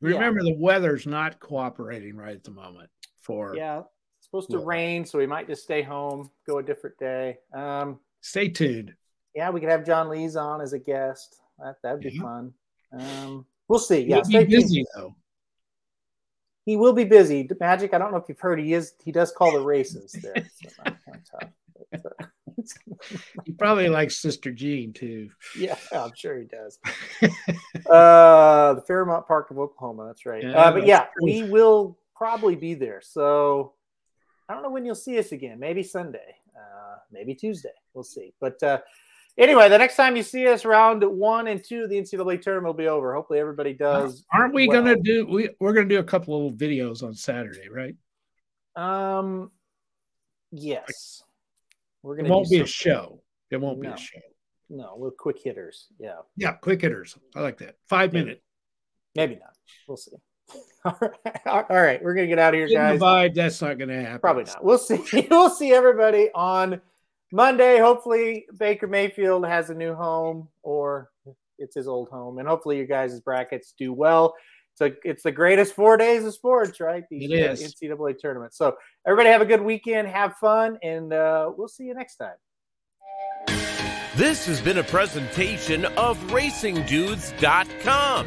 Remember, yeah. the weather's not cooperating right at the moment for yeah. supposed to yeah. rain, so we might just stay home, go a different day. Um, stay tuned. Yeah, we could have John Lees on as a guest. That, that'd be yeah. fun. Um, we'll see. Yeah, He'll be busy, though. He will be busy. Magic, I don't know if you've heard, he is. He does call the races there. So not, not tough, but, uh, He probably likes Sister Jean too. Yeah, I'm sure he does. uh, the Fairmount Park of Oklahoma. That's right. Yeah, uh, but yeah, cool. We will probably be there. So I don't know when you'll see us again. Maybe Sunday. Uh, maybe Tuesday. We'll see. But uh, anyway, the next time you see us, round one and two of the N C double A tournament will be over. Hopefully, everybody does. Uh, aren't we well. gonna do? We we're gonna do a couple of little videos on Saturday, right? Um. Yes. We're gonna. It won't be something. a show. It won't no. be a show. No, we're quick hitters. Yeah. Yeah, quick hitters. I like that. Five maybe. minute. Maybe not. We'll see. All right. All right. We're gonna get out of here, Getting guys. The vibe, that's not gonna happen. Probably not. We'll see. We'll see everybody on Monday. Hopefully Baker Mayfield has a new home, or it's his old home. And hopefully you guys' brackets do well. It's like it's the greatest four days of sports, right? The it is. N C double A tournament. So everybody have a good weekend, have fun, and uh, we'll see you next time. This has been a presentation of Racing Dudes dot com,